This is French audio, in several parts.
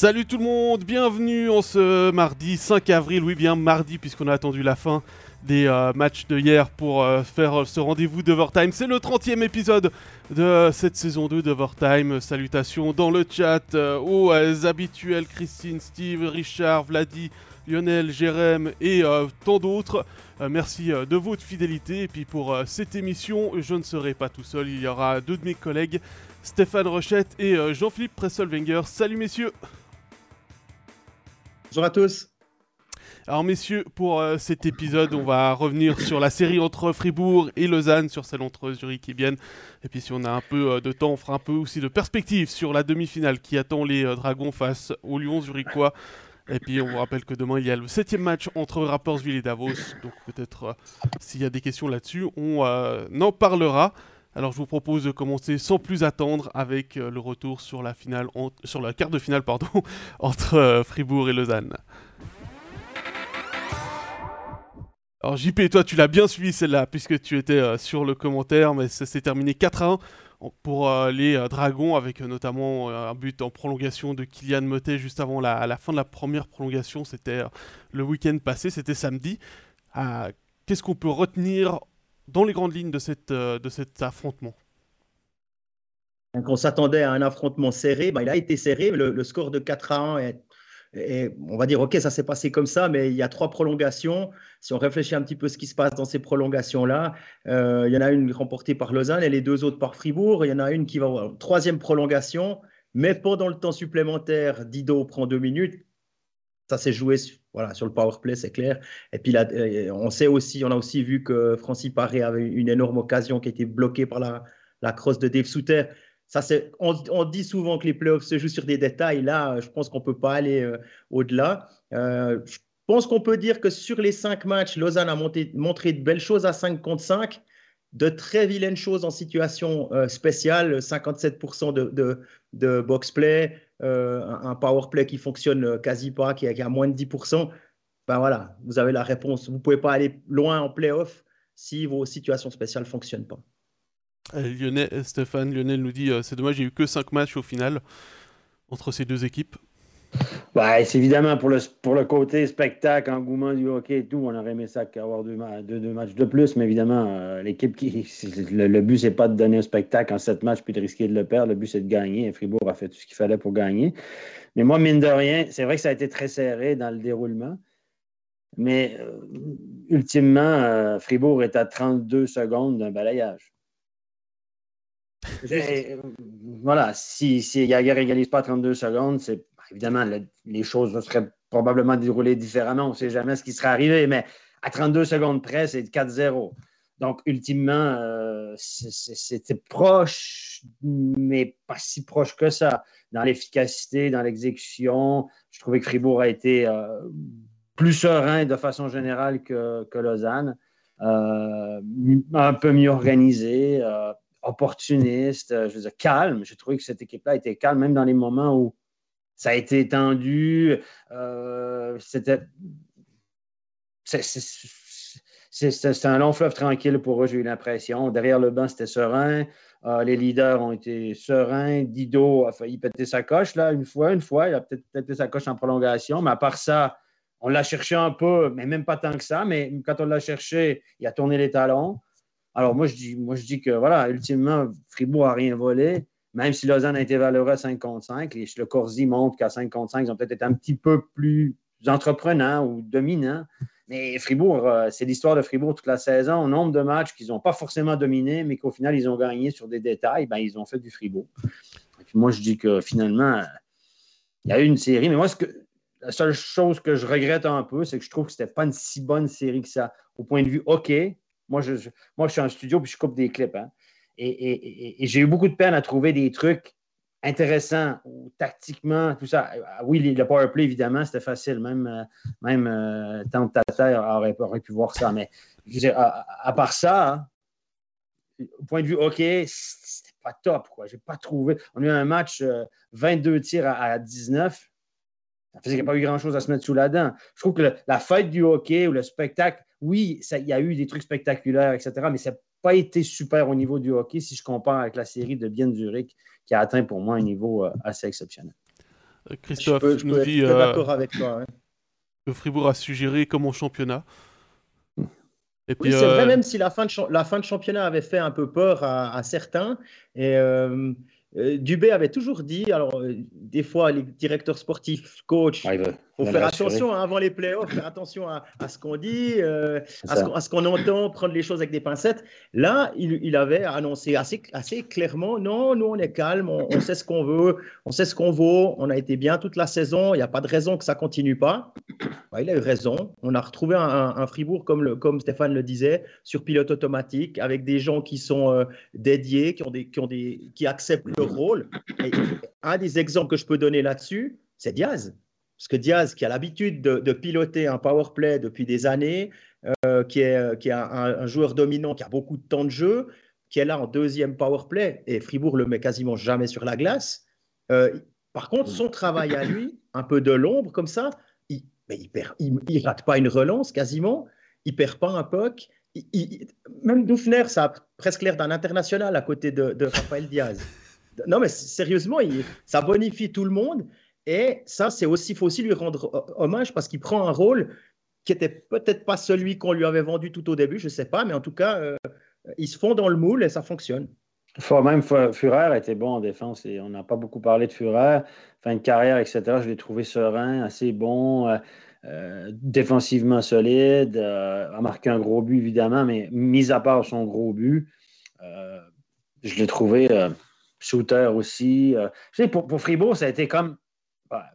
Salut tout le monde, bienvenue en ce mardi 5 avril, oui bien mardi puisqu'on a attendu la fin des matchs de hier pour faire ce rendez-vous d'Overtime. C'est le 30e épisode de cette saison 2 d'Overtime. Salutations dans le chat aux habituels Christine, Steve, Richard, Vladi, Lionel, Jérém et tant d'autres. Merci de votre fidélité et puis pour cette émission, je ne serai pas tout seul, il y aura deux de mes collègues, Stéphane Rochette et Jean-Philippe Pressel-Wenger. Salut messieurs. Bonjour à tous. Alors messieurs, pour cet épisode, on va revenir sur la série entre Fribourg et Lausanne, sur celle entre Zurich et Bienne. Et puis si on a un peu de temps, on fera un peu aussi de perspective sur la demi-finale qui attend les Dragons face aux Lions zurichois. Et puis on vous rappelle que demain, il y a le 7e match entre Rapperswil et Davos. Donc peut-être s'il y a des questions là-dessus, on en parlera. Alors je vous propose de commencer sans plus attendre avec le retour sur la finale, sur la quart de finale pardon, entre Fribourg et Lausanne. Alors JP, toi tu l'as bien suivi celle-là puisque tu étais sur le commentaire, mais ça s'est terminé 4-1 pour les Dragons avec notamment un but en prolongation de Kylian Mottet juste avant la fin de la première prolongation. C'était le week-end passé, c'était samedi. Qu'est-ce qu'on peut retenir dans les grandes lignes de, cet affrontement? Donc on s'attendait à un affrontement serré, il a été serré, mais le score de 4-1 est, on va dire, ok, ça s'est passé comme ça, mais il y a trois prolongations. Si on réfléchit un petit peu à ce qui se passe dans ces prolongations-là, il y en a une remportée par Lausanne et les deux autres par Fribourg. Il y en a une qui va avoir une troisième prolongation, mais pendant le temps supplémentaire, Dido prend 2 minutes. Ça s'est joué sur le power play, c'est clair. Et puis là, on a aussi vu que Francis Paré avait une énorme occasion qui a été bloquée par la crosse de Dave Souter. Ça, on dit souvent que les playoffs se jouent sur des détails. Là, je pense qu'on ne peut pas aller au-delà. Je pense qu'on peut dire que sur les 5 matchs, Lausanne a montré de belles choses à 5 contre 5, de très vilaines choses en situation spéciale, 57% de box play. Un power play qui fonctionne quasi pas, qui a moins de 10%, vous avez la réponse. Vous pouvez pas aller loin en play-off si vos situations spéciales fonctionnent pas. Lionel nous dit c'est dommage, il n'y a eu que 5 matchs au final entre ces deux équipes. C'est évidemment pour le côté spectacle, engouement du hockey et tout, on aurait aimé ça qu'avoir deux matchs de plus, mais évidemment, l'équipe le but, c'est pas de donner un spectacle en 7 matchs puis de risquer de le perdre. Le but, c'est de gagner. Et Fribourg a fait tout ce qu'il fallait pour gagner. Mais moi, mine de rien, c'est vrai que ça a été très serré dans le déroulement, mais ultimement, Fribourg est à 32 secondes d'un balayage. Si Jagger régalise pas à 32 secondes, c'est évidemment, les choses se seraient probablement déroulées différemment. On ne sait jamais ce qui serait arrivé, mais à 32 secondes près, c'est 4-0. Donc, ultimement, c'était proche, mais pas si proche que ça. Dans l'efficacité, dans l'exécution, je trouvais que Fribourg a été plus serein de façon générale que Lausanne, un peu mieux organisé, opportuniste, je veux dire, calme. J'ai trouvé que cette équipe-là était calme, même dans les moments où ça a été tendu. C'était un long fleuve tranquille pour eux, j'ai eu l'impression. Derrière le banc, c'était serein. Les leaders ont été sereins. Dido a failli péter sa coche là, une fois. Il a peut-être pété sa coche en prolongation. Mais à part ça, on l'a cherché un peu, mais même pas tant que ça. Mais quand on l'a cherché, il a tourné les talons. Alors moi, je dis que, ultimement, Fribourg n'a rien volé. Même si Lausanne a été valeureux à 5 contre 5, le Corsi montre qu'à 5 contre 5, ils ont peut-être été un petit peu plus entreprenants ou dominants. Mais Fribourg, c'est l'histoire de Fribourg toute la saison. Au nombre de matchs qu'ils n'ont pas forcément dominés, mais qu'au final, ils ont gagné sur des détails, ils ont fait du Fribourg. Et puis moi, je dis que finalement, il y a eu une série. Mais moi, la seule chose que je regrette un peu, c'est que je trouve que ce n'était pas une si bonne série que ça. Au point de vue hockey, moi, je suis en studio et je coupe des clips. Et j'ai eu beaucoup de peine à trouver des trucs intéressants, tactiquement, tout ça. Oui, le power play, évidemment, c'était facile. Même Tantata aurait pu voir ça. Mais je veux dire, à part ça, au point de vue hockey, c'était pas top, quoi. J'ai pas trouvé. On a eu un match 22 tirs à 19. Ça faisait qu'il n'y a pas eu grand-chose à se mettre sous la dent. Je trouve que la fête du hockey ou le spectacle, oui, il y a eu des trucs spectaculaires, etc., mais c'est pas été super au niveau du hockey si je compare avec la série de Bienne Zurich qui a atteint pour moi un niveau assez exceptionnel. Christophe nous dit d'accord avec toi, ouais, que Fribourg a suggéré comme en championnat. Et puis, oui, c'est vrai, même si la fin de championnat avait fait un peu peur à certains. Et Dubé avait toujours dit, alors des fois les directeurs sportifs, coachs, faut faire attention avant les playoffs, faire attention à ce qu'on dit, à ce qu'on entend, prendre les choses avec des pincettes. Là, il avait annoncé assez clairement, non, nous on est calme, on sait ce qu'on veut, on sait ce qu'on vaut, on a été bien toute la saison, il n'y a pas de raison que ça ne continue pas. Bah, il a eu raison, on a retrouvé un Fribourg, comme Stéphane le disait, sur pilote automatique, avec des gens qui sont dédiés, qui acceptent le rôle. Et un des exemples que je peux donner là-dessus, c'est Diaz. Parce que Diaz, qui a l'habitude de piloter un power play depuis des années, qui est un joueur dominant, qui a beaucoup de temps de jeu, qui est là en deuxième power play, et Fribourg le met quasiment jamais sur la glace. Par contre, son travail à lui, un peu de l'ombre comme ça, il rate pas une relance quasiment, il perd pas un puck. Même Dufner, ça a presque l'air d'un international à côté de Rafael Diaz. Non, mais sérieusement, ça bonifie tout le monde. Et ça, faut aussi lui rendre hommage parce qu'il prend un rôle qui n'était peut-être pas celui qu'on lui avait vendu tout au début, je ne sais pas. Mais en tout cas, ils se font dans le moule et ça fonctionne. Même Führer était bon en défense et on n'a pas beaucoup parlé de Führer. Fin de carrière, etc. Je l'ai trouvé serein, assez bon. Défensivement solide, a marqué un gros but évidemment, mais mis à part son gros but, je l'ai trouvé shooter aussi. Tu sais, pour Fribourg, ça a été comme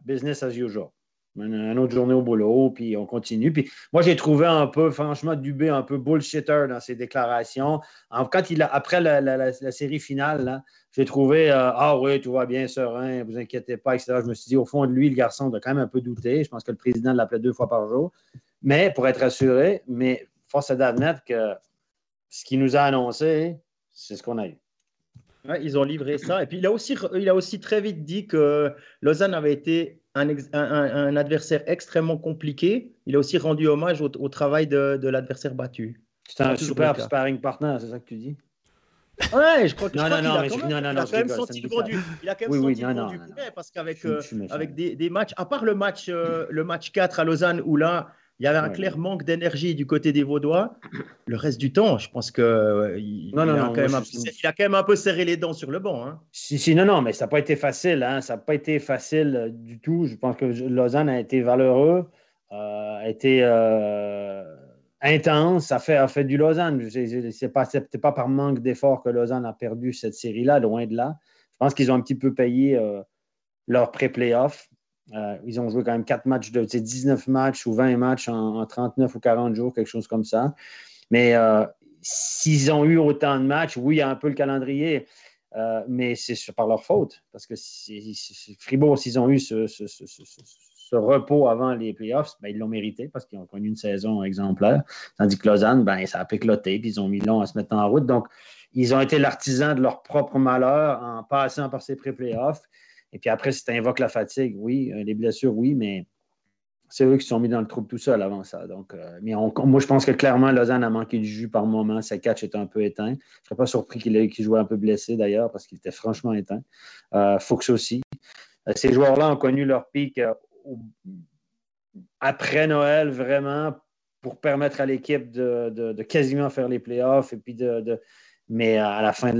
business as usual. Une autre journée au boulot, puis on continue. Puis moi, j'ai trouvé un peu, franchement, Dubé un peu bullshitter dans ses déclarations. Quand après la série finale, là, j'ai trouvé ah oui, tout va bien, serein, vous inquiétez pas, etc. Je me suis dit, au fond de lui, le garçon doit quand même un peu douter. Je pense que le président l'appelait 2 fois par jour. Mais pour être rassuré, mais force est d'admettre que ce qu'il nous a annoncé, c'est ce qu'on a eu. Ouais, ils ont livré ça. Et puis, il a aussi très vite dit que Lausanne avait été un adversaire extrêmement compliqué. Il a aussi rendu hommage au travail de l'adversaire battu. C'est un super sparring partner, c'est ça que tu dis? Ouais, je crois que il a quand même senti le vent du poulet parce qu'avec des matchs, à part le match 4 à Lausanne où là, il y avait un clair manque d'énergie du côté des Vaudois. Le reste du temps, je pense qu'il a quand même un peu serré les dents sur le banc. Hein. Mais ça n'a pas été facile. Hein. Ça n'a pas été facile du tout. Je pense que Lausanne a été valeureux, a été intense. Ça a fait du Lausanne. Ce n'est pas par manque d'effort que Lausanne a perdu cette série-là, loin de là. Je pense qu'ils ont un petit peu payé leur pré-playoff. Ils ont joué quand même 4 matchs, 19 matchs ou 20 matchs en 39 ou 40 jours, quelque chose comme ça. Mais s'ils ont eu autant de matchs, oui, il y a un peu le calendrier, mais c'est par leur faute. Parce que Fribourg, s'ils ont eu ce repos avant les playoffs, ils l'ont mérité parce qu'ils ont connu une saison exemplaire. Tandis que Lausanne, ça a pécloté, puis ils ont mis long à se mettre en route. Donc, ils ont été l'artisan de leur propre malheur en passant par ces pré-playoffs. Et puis après, si tu invoques la fatigue, oui, les blessures, oui, mais c'est eux qui se sont mis dans le trouble tout seuls avant ça. Donc, moi, je pense que clairement, Lausanne a manqué du jus par moment. Sa catch était un peu éteint. Je ne serais pas surpris qu'il jouait un peu blessé d'ailleurs parce qu'il était franchement éteint. Fuchs aussi. Ces joueurs-là ont connu leur pic après Noël vraiment pour permettre à l'équipe de quasiment faire les playoffs et puis Mais à la fin,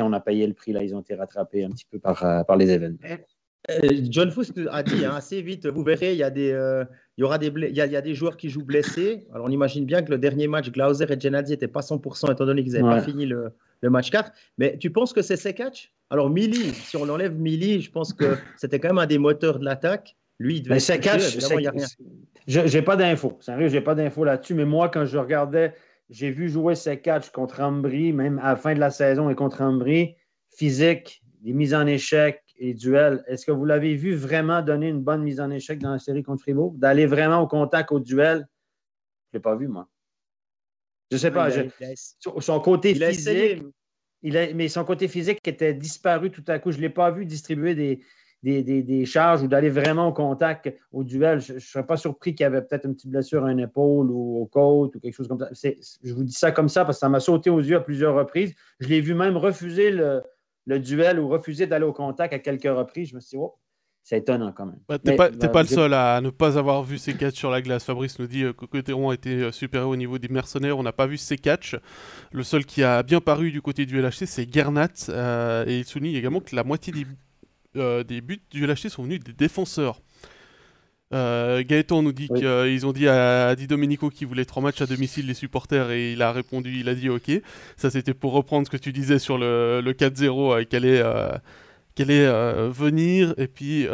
on a payé le prix. Là, ils ont été rattrapés un petit peu par les événements. John Fuchs a dit assez vite, vous verrez, il y a des joueurs qui jouent blessés. Alors, on imagine bien que le dernier match, Glauser et Genadzi n'étaient pas 100% étant donné qu'ils n'avaient pas fini le match 4. Mais tu penses que c'est ces catchs? Alors, Milly, si on enlève Milly, je pense que c'était quand même un des moteurs de l'attaque. Lui, il devait être blessé. J'ai pas d'infos. Sérieux, j'ai pas d'infos là-dessus. Mais moi, quand je regardais... J'ai vu jouer ses catchs contre Ambry, même à la fin de la saison et contre Ambry, physique, des mises en échec et duels. Est-ce que vous l'avez vu vraiment donner une bonne mise en échec dans la série contre Fribourg? D'aller vraiment au contact, au duel? Je ne l'ai pas vu, moi. Je ne sais pas. Son côté physique, mais son côté physique était disparu tout à coup. Je ne l'ai pas vu distribuer des charges ou d'aller vraiment au contact, au duel. Je ne serais pas surpris qu'il y avait peut-être une petite blessure à une épaule ou aux côtes ou quelque chose comme ça. Je vous dis ça comme ça parce que ça m'a sauté aux yeux à plusieurs reprises. Je l'ai vu même refuser le duel ou refuser d'aller au contact à quelques reprises. Je me suis dit, oh, ça étonne hein, quand même. Bah, t'es pas le seul à ne pas avoir vu ces catchs sur la glace. Fabrice nous dit que Coteron a été supérieur au niveau des mercenaires. On n'a pas vu ces catchs. Le seul qui a bien paru du côté du LHC, c'est Gernat. Et il souligne également que la moitié des buts du LHC sont venus des défenseurs. Gaëtan nous dit qu'ils ont dit à Di Domenico qu'ils voulaient 3 matchs à domicile les supporters et il a répondu, il a dit ok. Ça c'était pour reprendre ce que tu disais sur le 4-0 qu'allait venir. Et puis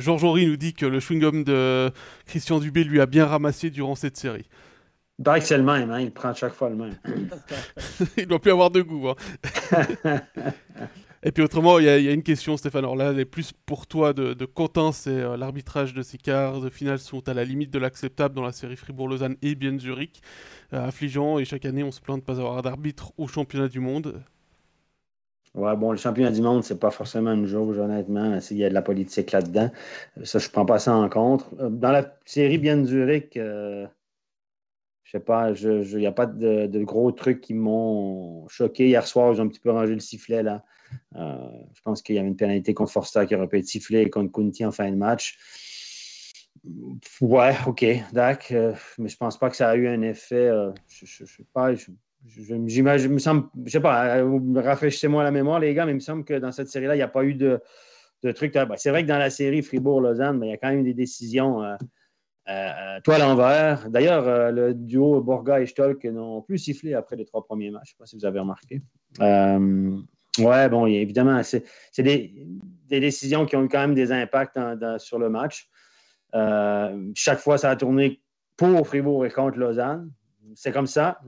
Georges Henry nous dit que le chewing-gum de Christian Dubé lui a bien ramassé durant cette série. Il paraît que c'est le même, hein, il prend chaque fois le même. Il ne doit plus avoir de goût. Hein. Et puis autrement, il y a une question, Stéphane. Alors là, elle est plus pour toi de Quentin. C'est l'arbitrage de ces quarts de finale sont à la limite de l'acceptable dans la série Fribourg-Lausanne et bien Zurich. Affligeant. Et chaque année, on se plaint de ne pas avoir d'arbitre au championnat du monde. Ouais, bon, le championnat du monde, c'est pas forcément une jauge, honnêtement. S'il y a de la politique là-dedans, ça, je prends pas ça en compte. Dans la série bien Zurich, je sais pas, il n'y a pas de gros trucs qui m'ont choqué. Hier soir, ils ont un petit peu rangé le sifflet, là. Je pense qu'il y avait une pénalité contre Forster qui aurait pu être sifflée et contre Kunti en fin de match. Ouais, ok, d'accord. Mais je ne pense pas que ça a eu un effet. Je ne sais pas. J'imagine, il me semble, je ne sais pas, rafraîchissez-moi la mémoire, les gars, mais il me semble que dans cette série-là, il n'y a pas eu de trucs. C'est vrai que dans la série Fribourg-Lausanne, il y a quand même des décisions. Toile envers. D'ailleurs, le duo Borga et Stolk n'ont plus sifflé après les 3 premiers matchs. Je ne sais pas si vous avez remarqué. Ouais, bon, évidemment, c'est des décisions qui ont eu quand même des impacts sur le match. Chaque fois, ça a tourné pour Fribourg et contre Lausanne. C'est comme ça.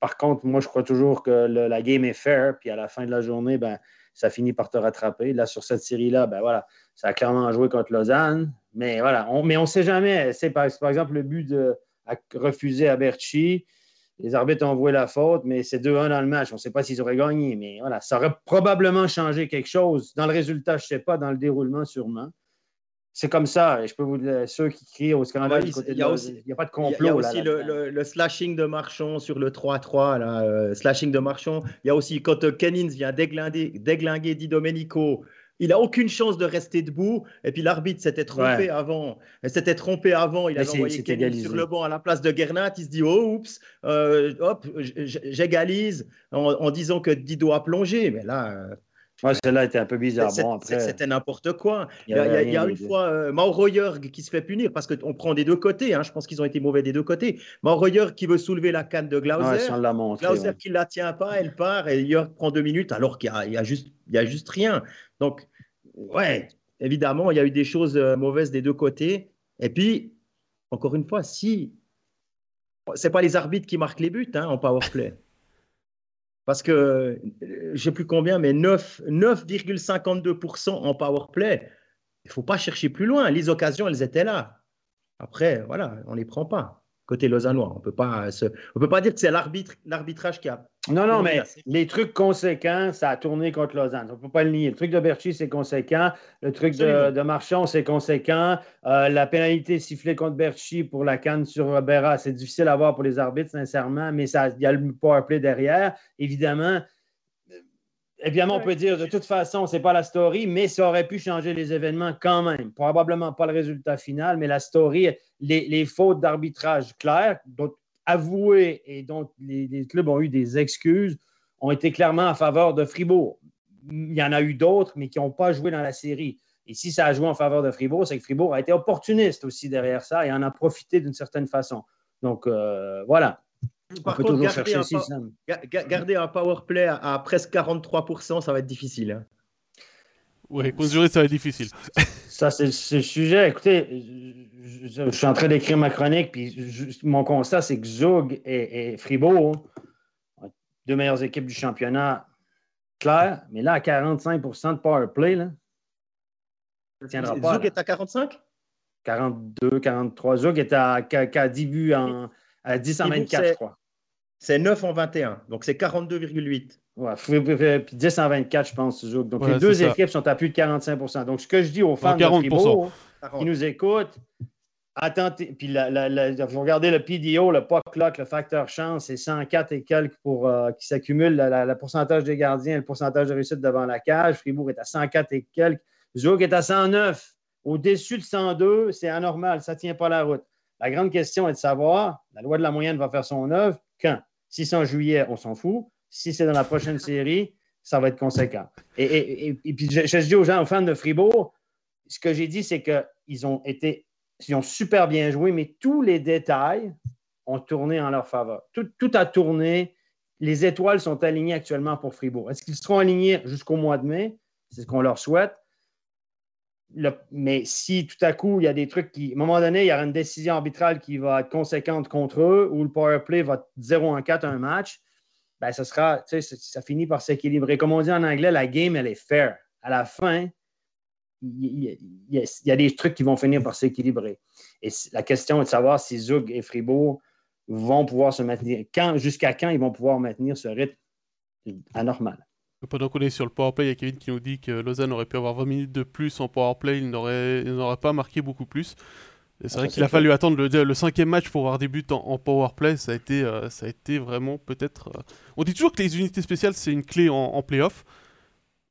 Par contre, moi, je crois toujours que la game est fair, puis à la fin de la journée, ben, ça finit par te rattraper. Là, sur cette série-là, ben voilà, ça a clairement joué contre Lausanne. Mais voilà, on ne sait jamais. C'est par exemple le but de refuser à Berchi. Les arbitres ont voué la faute, mais c'est 2-1 dans le match. On ne sait pas s'ils auraient gagné, mais voilà, ça aurait probablement changé quelque chose. Dans le résultat, je ne sais pas, dans le déroulement, sûrement. C'est comme ça. Et je peux vous dire, ceux qui crient au scandale, il n'y a pas de complot. Il y a aussi là, le slashing de Marchand sur le 3-3, là, slashing de Marchand. Il y a aussi quand Kenins vient déglinguer Di Domenico. Il n'a aucune chance de rester debout. Et puis l'arbitre s'était trompé avant. Il avait envoyé Kenny sur le banc à la place de Gernat. Il se dit oh, oups, hop, j'égalise en disant que Dido a plongé. Mais là. Celle-là était un peu bizarre. Bon, après, c'était n'importe quoi. Il y a une fois Mauro Jörg qui se fait punir parce qu'on prend des deux côtés. Hein, je pense qu'ils ont été mauvais des deux côtés. Mauro Jörg qui veut soulever la canne de Glauser. Glauser qui ne la tient pas, elle part et Jörg prend 2 minutes alors qu'il n'y a juste rien. Donc, ouais, évidemment, il y a eu des choses mauvaises des deux côtés. Et puis, encore une fois, c'est pas les arbitres qui marquent les buts hein, en powerplay. Parce que, je ne sais plus combien, mais 9,52% en powerplay. Il ne faut pas chercher plus loin. Les occasions, elles étaient là. Après, voilà, on ne les prend pas. Côté lausannois, on ne peut pas dire que c'est l'arbitrage qui a... Non, mais les trucs conséquents, ça a tourné contre Lausanne. On ne peut pas le nier. Le truc de Berchi, c'est conséquent. Le truc de Marchand, c'est conséquent. La pénalité sifflée contre Berchi pour la canne sur Berra, c'est difficile à voir pour les arbitres, sincèrement, mais il y a le powerplay derrière. Évidemment, on peut dire, de toute façon, ce n'est pas la story, mais ça aurait pu changer les événements quand même. Probablement pas le résultat final, mais la story, les fautes d'arbitrage claires, dont avouées et dont les clubs ont eu des excuses, ont été clairement en faveur de Fribourg. Il y en a eu d'autres, mais qui n'ont pas joué dans la série. Et si ça a joué en faveur de Fribourg, c'est que Fribourg a été opportuniste aussi derrière ça et en a profité d'une certaine façon. Donc, voilà. Par contre, garder un powerplay à presque 43%, ça va être difficile. Hein. Oui, conjurer, ça va être difficile. Ça, c'est le sujet. Écoutez, je suis en train d'écrire ma chronique, puis mon constat, c'est que Zug et Fribourg, deux meilleures équipes du championnat, clair, mais là, à 45% de powerplay, là, ça ne tiendra pas. Zug est à 45 ? 42, 43. Zug est à 10 buts à 10 en 24, je crois. C'est 9 en 21, donc c'est 42,8. Ouais, puis 10 en 24, je pense, Zug. Donc, les deux équipes sont à plus de 45%. Donc, ce que je dis aux fans de Fribourg qui nous écoutent, attendez, puis vous regardez le PDO, le puck clock, le facteur chance, c'est 104 et quelques qui s'accumulent, le pourcentage des gardiens, le pourcentage de réussite devant la cage. Fribourg est à 104 et quelques. Zouk est à 109. Au-dessus de 102, c'est anormal, ça ne tient pas la route. La grande question est de savoir, la loi de la moyenne va faire son œuvre, quand? Si c'est en juillet, on s'en fout. Si c'est dans la prochaine série, ça va être conséquent. Et puis, je dis aux gens, aux fans de Fribourg, ce que j'ai dit, c'est qu'ils ont été, ils ont super bien joué, mais tous les détails ont tourné en leur faveur. Tout a tourné. Les étoiles sont alignées actuellement pour Fribourg. Est-ce qu'ils seront alignés jusqu'au mois de mai? C'est ce qu'on leur souhaite. Mais si tout à coup, il y a des trucs qui... À un moment donné, il y aura une décision arbitrale qui va être conséquente contre eux ou le power play va 0 en 4 un match, bien, ça sera... Tu sais, ça finit par s'équilibrer. Comme on dit en anglais, la game, elle est fair. À la fin, il y a des trucs qui vont finir par s'équilibrer. Et la question est de savoir si Zug et Fribourg vont pouvoir se maintenir. Jusqu'à quand ils vont pouvoir maintenir ce rythme anormal. Pendant qu'on est sur le powerplay, il y a Kevin qui nous dit que Lausanne aurait pu avoir 20 minutes de plus en powerplay, il n'aurait pas marqué beaucoup plus. Et c'est vrai qu'il a fallu attendre le cinquième match pour avoir des buts en powerplay. Ça a été vraiment peut-être... On dit toujours que les unités spéciales, c'est une clé en play-off.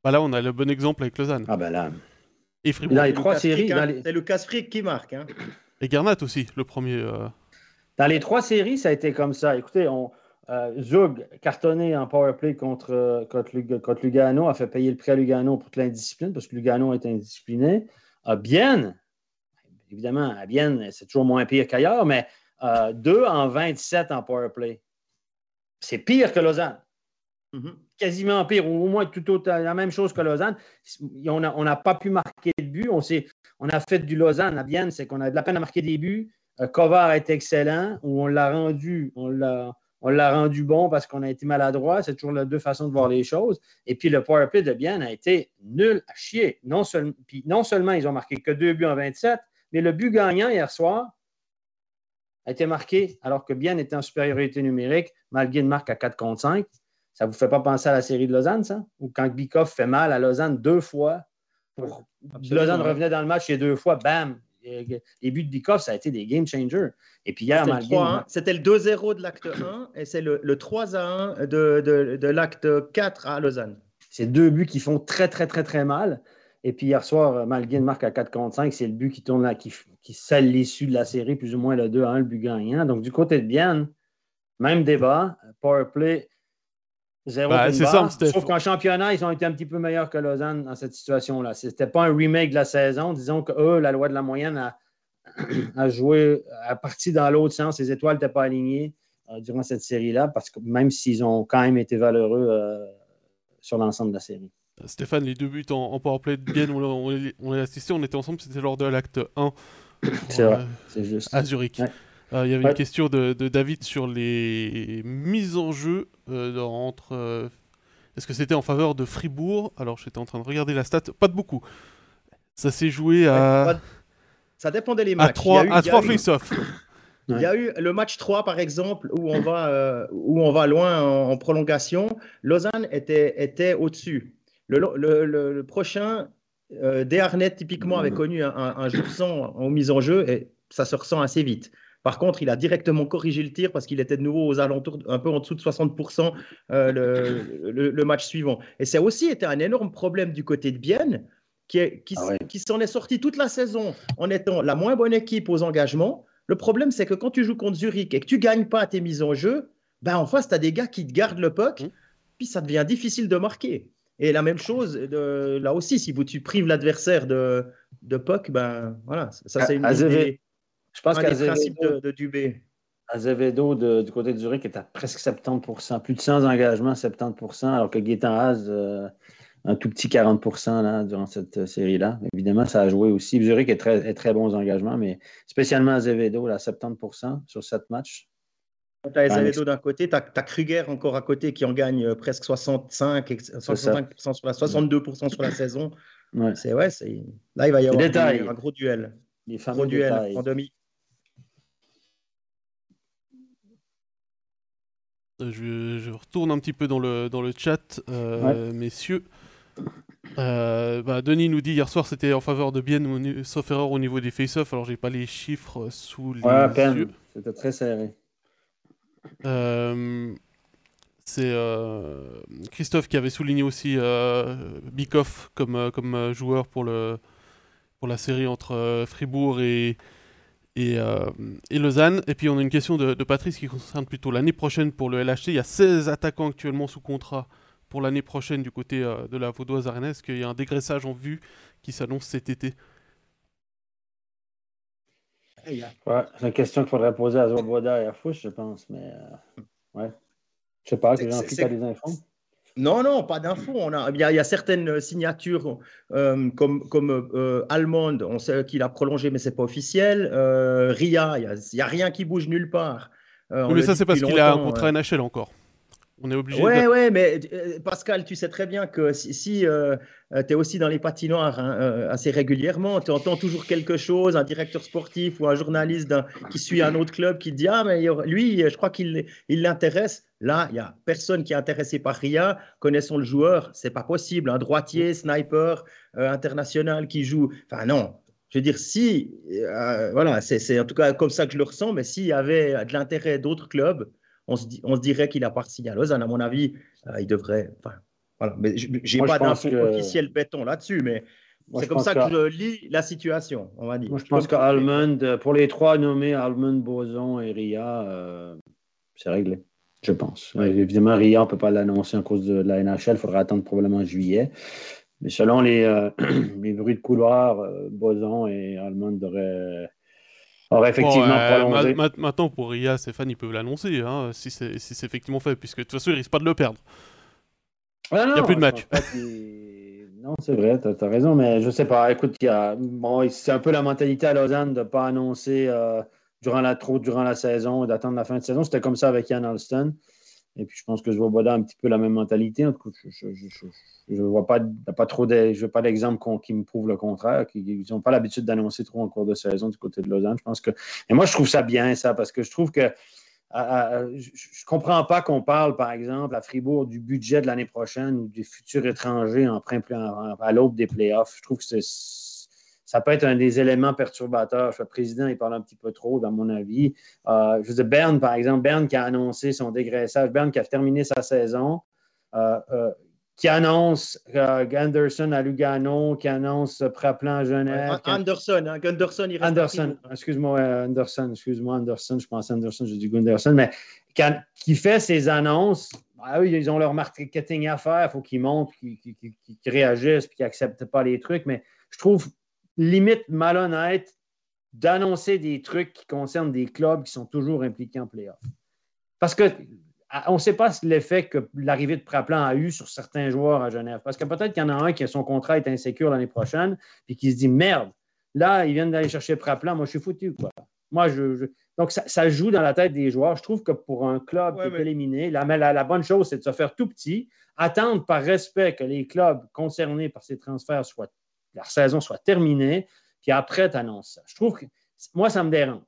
Bah là, on a le bon exemple avec Lausanne. Ah ben là... Et Fribourg. Dans les trois séries... C'est le Casfric qui marque. Hein. Et Garnat aussi, le premier... Dans les trois séries, ça a été comme ça. Écoutez, Zug, cartonné en powerplay contre Lugano, a fait payer le prix à Lugano pour toute l'indiscipline, parce que Lugano est indiscipliné. Bienne, évidemment, à Bienne, c'est toujours moins pire qu'ailleurs, mais 2 en 27 en powerplay. C'est pire que Lausanne. Mm-hmm. Quasiment pire, ou au moins tout autant, la même chose que Lausanne. On n'a pas pu marquer de but. On a fait du Lausanne à Bienne, c'est qu'on a de la peine à marquer des buts. Kovar est excellent, ou on l'a rendu bon parce qu'on a été maladroit. C'est toujours les deux façons de voir les choses. Et puis, le powerplay de Bienne a été nul à chier. Non seulement ils ont marqué que 2 buts en 27, mais le but gagnant hier soir a été marqué alors que Bienne était en supériorité numérique. Malguin marque à 4-5. Ça ne vous fait pas penser à la série de Lausanne, ça? Ou quand Bikov fait mal à Lausanne 2 fois. Lausanne revenait dans le match et 2 fois, bam! Les buts de Bikov, ça a été des game changers. Et puis hier, c'était le 2-0 de l'acte 1 et c'est le 3-1 de l'acte 4 à Lausanne. C'est 2 buts qui font très, très, très, très mal. Et puis hier soir, Malguin marque à 4-5. C'est le but qui tourne là, qui scelle l'issue de la série, plus ou moins le 2-1, le but gagnant. Donc du côté de Bienne, même débat, power play, 0 bah, c'est simple, sauf qu'en championnat, ils ont été un petit peu meilleurs que Lausanne dans cette situation-là. C'était pas un remake de la saison. Disons que eux, la loi de la moyenne a joué, a parti dans l'autre sens. Les étoiles n'étaient pas alignées durant cette série-là, parce que même s'ils ont quand même été valeureux sur l'ensemble de la série. Stéphane, les 2 buts en powerplay de Bienne, on l'a assisté, on était ensemble, c'était lors de l'acte 1. C'est vrai, c'est juste. À Zurich. Ouais. Il y avait une question de David sur les mises en jeu entre... est-ce que c'était en faveur de Fribourg? Alors, j'étais en train de regarder la stat. Pas de beaucoup. Ça s'est joué à... Ça dépendait les matchs. À 3 face-off. Il y a eu le match 3, par exemple, où on va loin en prolongation. Lausanne était au-dessus. Le prochain, Desharnais, typiquement, avait connu un jour sans en mise en jeu et ça se ressent assez vite. Par contre, il a directement corrigé le tir parce qu'il était de nouveau aux alentours, un peu en dessous de 60% le match suivant. Et ça aussi était un énorme problème du côté de Bienne qui s'en est sorti toute la saison en étant la moins bonne équipe aux engagements. Le problème, c'est que quand tu joues contre Zurich et que tu ne gagnes pas tes mises en jeu, ben en face, tu as des gars qui te gardent le puck, puis ça devient difficile de marquer. Et la même chose, là aussi, si tu prives l'adversaire de puck, ben voilà, ça c'est une idée. Je pense qu'à Azevedo, du côté de Zurich, est à presque 70%. Plus de 100 engagements, 70%, alors que Gaëtan Haas, un tout petit 40% là, durant cette série-là. Évidemment, ça a joué aussi. Zurich est très bon aux engagements, mais spécialement Azevedo, là, 70% sur 7 matchs. Tu as Azevedo d'un côté, tu as Kruger encore à côté qui en gagne presque 65% sur la 62% sur la saison. Ouais. Là, il va y avoir un gros duel. Les fameux duels en demi. Je retourne un petit peu dans le chat, messieurs. Denis nous dit hier soir c'était en faveur de Bienne, sauf erreur au niveau des face-off. Alors j'ai pas les chiffres sous les yeux. C'était très serré. C'est Christophe qui avait souligné aussi Bikoff comme joueur pour la série entre Fribourg et Lausanne. Et puis on a une question de Patrice qui concerne plutôt l'année prochaine pour le LHC. Il y a 16 attaquants actuellement sous contrat pour l'année prochaine du côté de la Vaudoise Arena. Est-ce qu'il y a un dégraissage en vue qui s'annonce cet été ? Ouais, c'est une question qu'il faudrait poser à Zoboda et à Fouch, je pense, mais ouais. Je sais pas, tu as des infos? Non, pas d'infos. Il y a certaines signatures comme Allemande, on sait qu'il a prolongé, mais c'est pas officiel. Ria, il y a rien qui bouge nulle part. Mais ça, c'est parce qu'il a un contrat NHL encore. On est obligé. Mais Pascal, tu sais très bien que si tu es aussi dans les patinoires assez régulièrement, tu entends toujours quelque chose, un directeur sportif ou un journaliste qui suit un autre club qui dit « Ah, mais lui, je crois qu'il l'intéresse ». Là, il n'y a personne qui est intéressé par Ria. Connaissons le joueur, ce n'est pas possible. Un droitier, sniper, international qui joue… Enfin non, je veux dire, si… c'est en tout cas comme ça que je le ressens, mais s'il y avait de l'intérêt d'autres clubs, on se dirait qu'il a parti à Lausanne. À mon avis, il devrait… Voilà. Mais je n'ai pas d'infos officielles béton là-dessus, mais c'est comme ça que je lis la situation, on va dire. Moi, je pense qu'Almond, pour les trois nommés, Almond, Boson et Ria, c'est réglé, je pense. Ouais. Évidemment, Ria, on ne peut pas l'annoncer en cause de la NHL, il faudra attendre probablement juillet. Mais selon les bruits de couloir, Boson et Almond auraient effectivement prolongé. Maintenant, pour Ria, Stéphane, ils peuvent l'annoncer, hein, si c'est effectivement fait, puisque de toute façon, ils ne risquent pas de le perdre. Il n'y a plus de match. Non, c'est vrai, tu as raison, mais je ne sais pas. Écoute, c'est un peu la mentalité à Lausanne de ne pas annoncer durant la saison, d'attendre la fin de saison. C'était comme ça avec Ian Alston. Et puis, je pense que Svoboda a un petit peu la même mentalité. En tout cas, je ne vois pas trop d'exemples qui me prouvent le contraire. Ils n'ont pas l'habitude d'annoncer trop en cours de saison du côté de Lausanne. Je pense que... Et moi, je trouve ça bien, ça, parce que je trouve que je ne comprends pas qu'on parle, par exemple, à Fribourg du budget de l'année prochaine ou des futurs étrangers à l'aube des playoffs. Je trouve que ça peut être un des éléments perturbateurs. Le président, il parle un petit peu trop, dans mon avis. Je veux dire, Berne, par exemple, qui a annoncé son dégraissage, Berne qui a terminé sa saison, qui annonce Anderson à Lugano, qui annonce Praplan à Genève. Anderson, mais qui fait ses annonces, eux, ils ont leur marketing à faire, il faut qu'ils montent, qu'ils réagissent, puis qu'ils n'acceptent pas les trucs, mais je trouve limite malhonnête d'annoncer des trucs qui concernent des clubs qui sont toujours impliqués en play-off. Parce que on ne sait pas l'effet que l'arrivée de Praplan a eu sur certains joueurs à Genève. Parce que peut-être qu'il y en a un qui a son contrat est insécure l'année prochaine puis qui se dit « Merde, là, ils viennent d'aller chercher Praplan, moi, je suis foutu. » Donc, ça joue dans la tête des joueurs. Je trouve que pour un club qui est éliminé, la bonne chose, c'est de se faire tout petit, attendre par respect que les clubs concernés par ces transferts la saison soit terminée, puis après, tu annonces ça. Je trouve que moi, ça me dérange.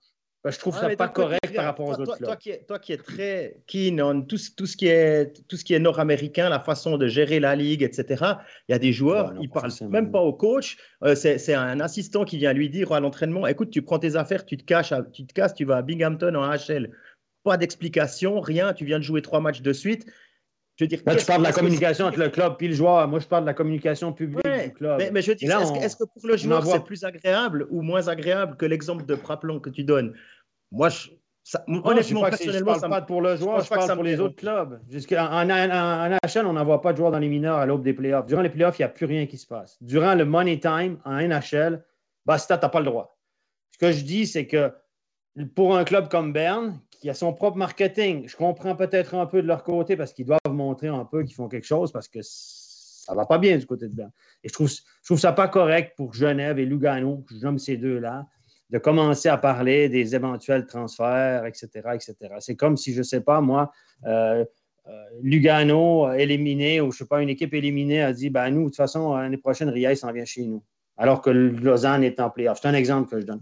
Je trouve ça pas correct par rapport aux autres clubs. Toi qui es très keen on tout ce qui est nord-américain, la façon de gérer la ligue, etc., il y a des joueurs, ils ne parlent même pas au coach. C'est un assistant qui vient lui dire à l'entraînement, écoute, tu prends tes affaires, tu te casses, tu vas à Binghamton en AHL. Pas d'explication, rien, tu viens de jouer 3 matches de suite. Je veux dire, là, tu parles de la communication entre le club et le joueur. Moi, je parle de la communication publique du club. Mais je dis, est-ce que pour le joueur, c'est plus agréable ou moins agréable que l'exemple de Praplan que tu donnes? Moi, honnêtement, personnellement, je ne parle pas pour le joueur, je parle pour les autres clubs. En NHL, on n'envoie pas de joueurs dans les mineurs à l'aube des playoffs. Durant les playoffs, il n'y a plus rien qui se passe. Durant le money time, en NHL, basta, tu n'as pas le droit. Ce que je dis, c'est que pour un club comme Berne, il y a son propre marketing. Je comprends peut-être un peu de leur côté parce qu'ils doivent montrer un peu qu'ils font quelque chose parce que ça ne va pas bien du côté de Berne. Et je trouve ça pas correct pour Genève et Lugano, je nomme ces deux-là, de commencer à parler des éventuels transferts, etc., etc. C'est comme si, je ne sais pas, moi, Lugano éliminé ou, je ne sais pas, une équipe éliminée a dit, ben nous, de toute façon, l'année prochaine, Ria s'en vient chez nous, alors que Lausanne est en play-off. C'est un exemple que je donne.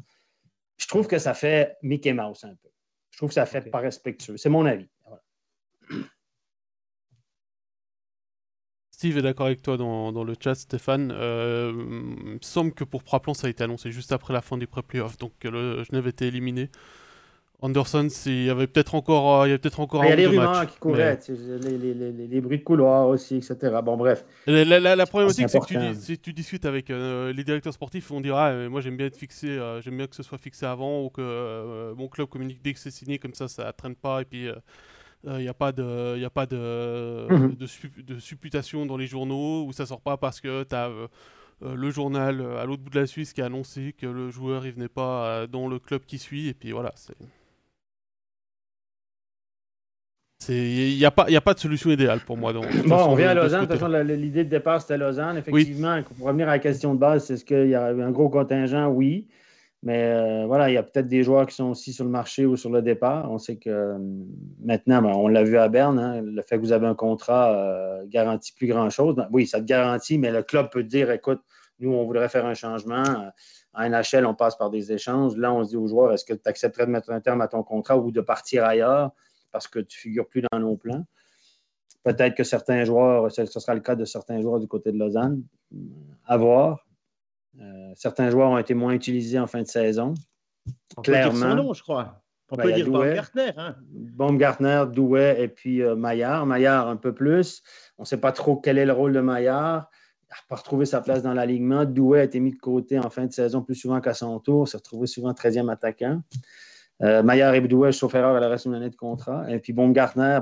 Je trouve que ça fait Mickey Mouse un peu. Je trouve que ça ne fait pas respectueux. C'est mon avis. Voilà. Steve est d'accord avec toi dans le chat, Stéphane. Il me semble que pour Praplan, ça a été annoncé juste après la fin des pré-playoffs. Donc, Genève était éliminé Anderson, il y avait peut-être encore un match. Il y a les rumeurs qui couraient, les bruits de couloir aussi, etc. Bon, bref. La problématique, c'est que si tu discutes avec les directeurs sportifs, on dira moi, j'aime bien être fixé, j'aime bien que ce soit fixé avant, ou que mon club communique dès que c'est signé, comme ça ne traîne pas, et puis il n'y a pas de supputation dans les journaux, où ça ne sort pas parce que tu as... le journal à l'autre bout de la Suisse qui a annoncé que le joueur il venait pas dans le club qui suit, et puis voilà, il y a pas de solution idéale pour moi. On vient à Lausanne, de toute façon l'idée de départ c'était Lausanne, effectivement. Oui. Pour revenir à la question de base, c'est ce qu'il y a un gros contingent, oui, mais voilà, il y a peut-être des joueurs qui sont aussi sur le marché ou sur le départ. On sait que maintenant, on l'a vu à Berne, le fait que vous avez un contrat garantit plus grand-chose. Oui, ça te garantit, mais le club peut dire, écoute, nous, on voudrait faire un changement. En NHL, on passe par des échanges. Là, on se dit aux joueurs, est-ce que tu accepterais de mettre un terme à ton contrat ou de partir ailleurs parce que tu ne figures plus dans nos plans? Peut-être que certains joueurs, ce sera le cas de certains joueurs du côté de Lausanne. À voir. Certains joueurs ont été moins utilisés en fin de saison. On clairement. Peut dire son nom, je crois. On peut dire Baumgartner. Baumgartner, Douai et puis Maillard. Maillard un peu plus. On ne sait pas trop quel est le rôle de Maillard. Il n'a pas retrouvé sa place dans l'alignement. Douai a été mis de côté en fin de saison plus souvent qu'à son tour. Il s'est retrouvé souvent 13e attaquant. Maillard et Douai, sauf erreur, elle reste une année de contrat. Et puis Baumgartner,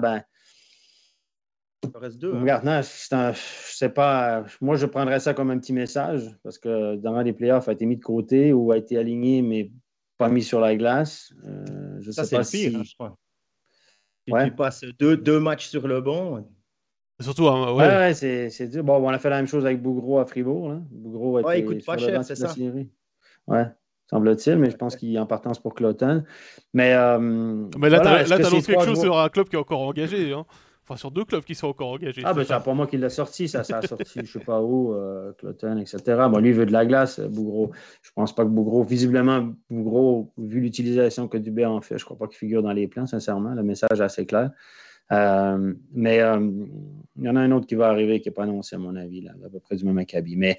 il reste deux. Baumgartner, je sais pas. Moi, je prendrais ça comme un petit message parce que dans les playoffs, a été mis de côté ou a été aligné, mais pas mis sur la glace. Je sais pas, c'est le pire, je crois. Tu passes deux matchs sur le banc. Surtout, c'est dur. Bon, on a fait la même chose avec Bougro à Fribourg. Bougro a été coûte pas cher, c'est ça. Ouais. Semble-t-il, mais je pense qu'il est en partance pour Cloton. Mais là, voilà, tu as lancé quelque chose sur un club qui est encore engagé. Enfin, sur deux clubs qui sont encore engagés. C'est pas moi qui l'a sorti, ça a sorti, je ne sais pas où, Cloton, etc. Bon, lui, il veut de la glace, Bougro. Je ne pense pas que Bougro, vu l'utilisation que Dubé en fait, je ne crois pas qu'il figure dans les plans, sincèrement. Le message est assez clair. Mais il y en a un autre qui va arriver, qui n'est pas annoncé, à mon avis, là, à peu près du même acabit. Mais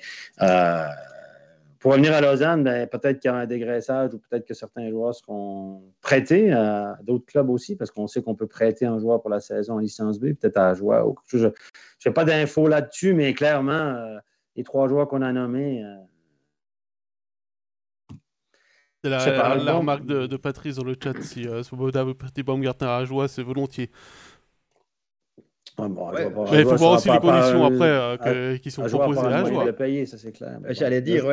pour revenir à Lausanne, peut-être qu'il y aura un dégraissage, ou peut-être que certains joueurs seront prêtés à d'autres clubs aussi, parce qu'on sait qu'on peut prêter un joueur pour la saison en licence B, peut-être à Ajoie ou quelque chose. Je n'ai pas d'infos là-dessus, mais clairement, les trois joueurs qu'on a nommés... C'est la remarque de Patrice dans le chat. Si Svoboda veut prêter Baumgartner à Ajoie, c'est volontiers. Mais il faut voir aussi les conditions qui sont proposées à Ajoie. J'allais dire,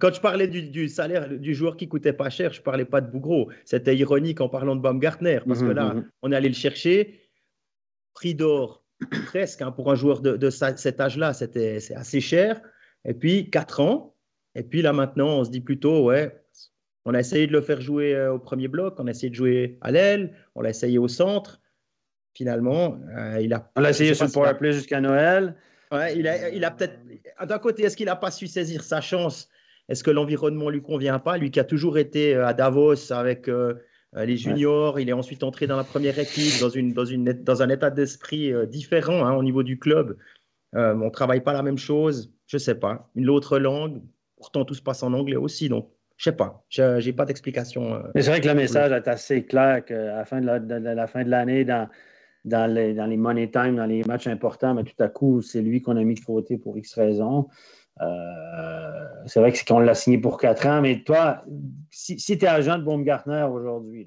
quand je parlais du salaire du joueur qui coûtait pas cher, je ne parlais pas de Bougro. C'était ironique en parlant de Baumgartner, parce que là, on est allé le chercher. Prix d'or, presque, pour un joueur de cet âge-là, c'est assez cher. Et puis, 4 ans. Et puis là, maintenant, on se dit plutôt, on a essayé de le faire jouer au premier bloc, on a essayé de jouer à l'aile, on l'a essayé au centre. Finalement, on l'a essayé sur le powerplay jusqu'à Noël. Ouais, il a peut-être. D'un côté, est-ce qu'il n'a pas su saisir sa chance? Est-ce que l'environnement ne lui convient pas? Lui qui a toujours été à Davos avec les juniors, il est ensuite entré dans la première équipe, dans un état d'esprit différent au niveau du club. On ne travaille pas la même chose, je ne sais pas. Une autre langue, pourtant tout se passe en anglais aussi. Donc, je ne sais pas, je n'ai pas d'explication. Mais c'est vrai que le message est assez clair qu'à la fin de l'année, dans les money time, dans les matchs importants, mais tout à coup, c'est lui qu'on a mis de côté pour X raisons. C'est vrai qu'on l'a signé pour 4 ans, mais toi, si tu es agent de Baumgartner aujourd'hui,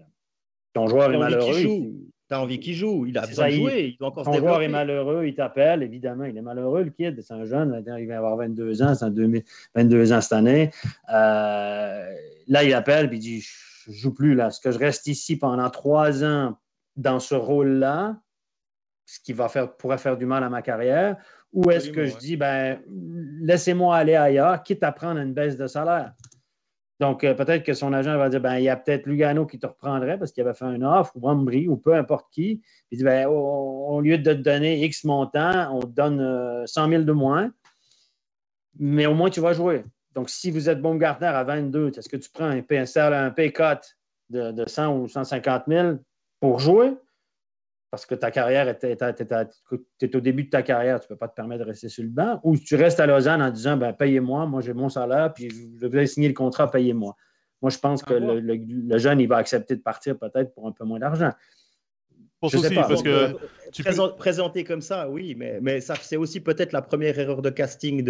ton joueur est malheureux. Tu as envie qu'il joue, il a besoin de jouer, il doit encore se développer. Ton joueur est malheureux, il t'appelle, évidemment, il est malheureux, le kid, c'est un jeune, il va avoir 22 ans, c'est 22 ans cette année. Là, il appelle, puis il dit, je ne joue plus, là, est-ce que je reste ici pendant 3 ans dans ce rôle-là, ce qui pourrait faire du mal à ma carrière, ou est-ce que je dis, laissez-moi aller ailleurs, quitte à prendre une baisse de salaire. Donc, peut-être que son agent va dire, il y a peut-être Lugano qui te reprendrait parce qu'il avait fait une offre, ou Ambry, ou peu importe qui. Il dit, au lieu de te donner X montant, on te donne 100 000 de moins, mais au moins tu vas jouer. Donc, si vous êtes Baumgartner à 22, est-ce que tu prends un pay cut de 100 ou 150 000 pour jouer, parce que ta carrière t'es au début de ta carrière, tu ne peux pas te permettre de rester sur le banc, ou tu restes à Lausanne en disant payez-moi, moi j'ai mon salaire, puis je vais signer le contrat, payez-moi. Moi, je pense que le jeune, il va accepter de partir peut-être pour un peu moins d'argent. Pour ça aussi, parce que présenté comme ça, oui, mais ça, c'est aussi peut-être la première erreur de casting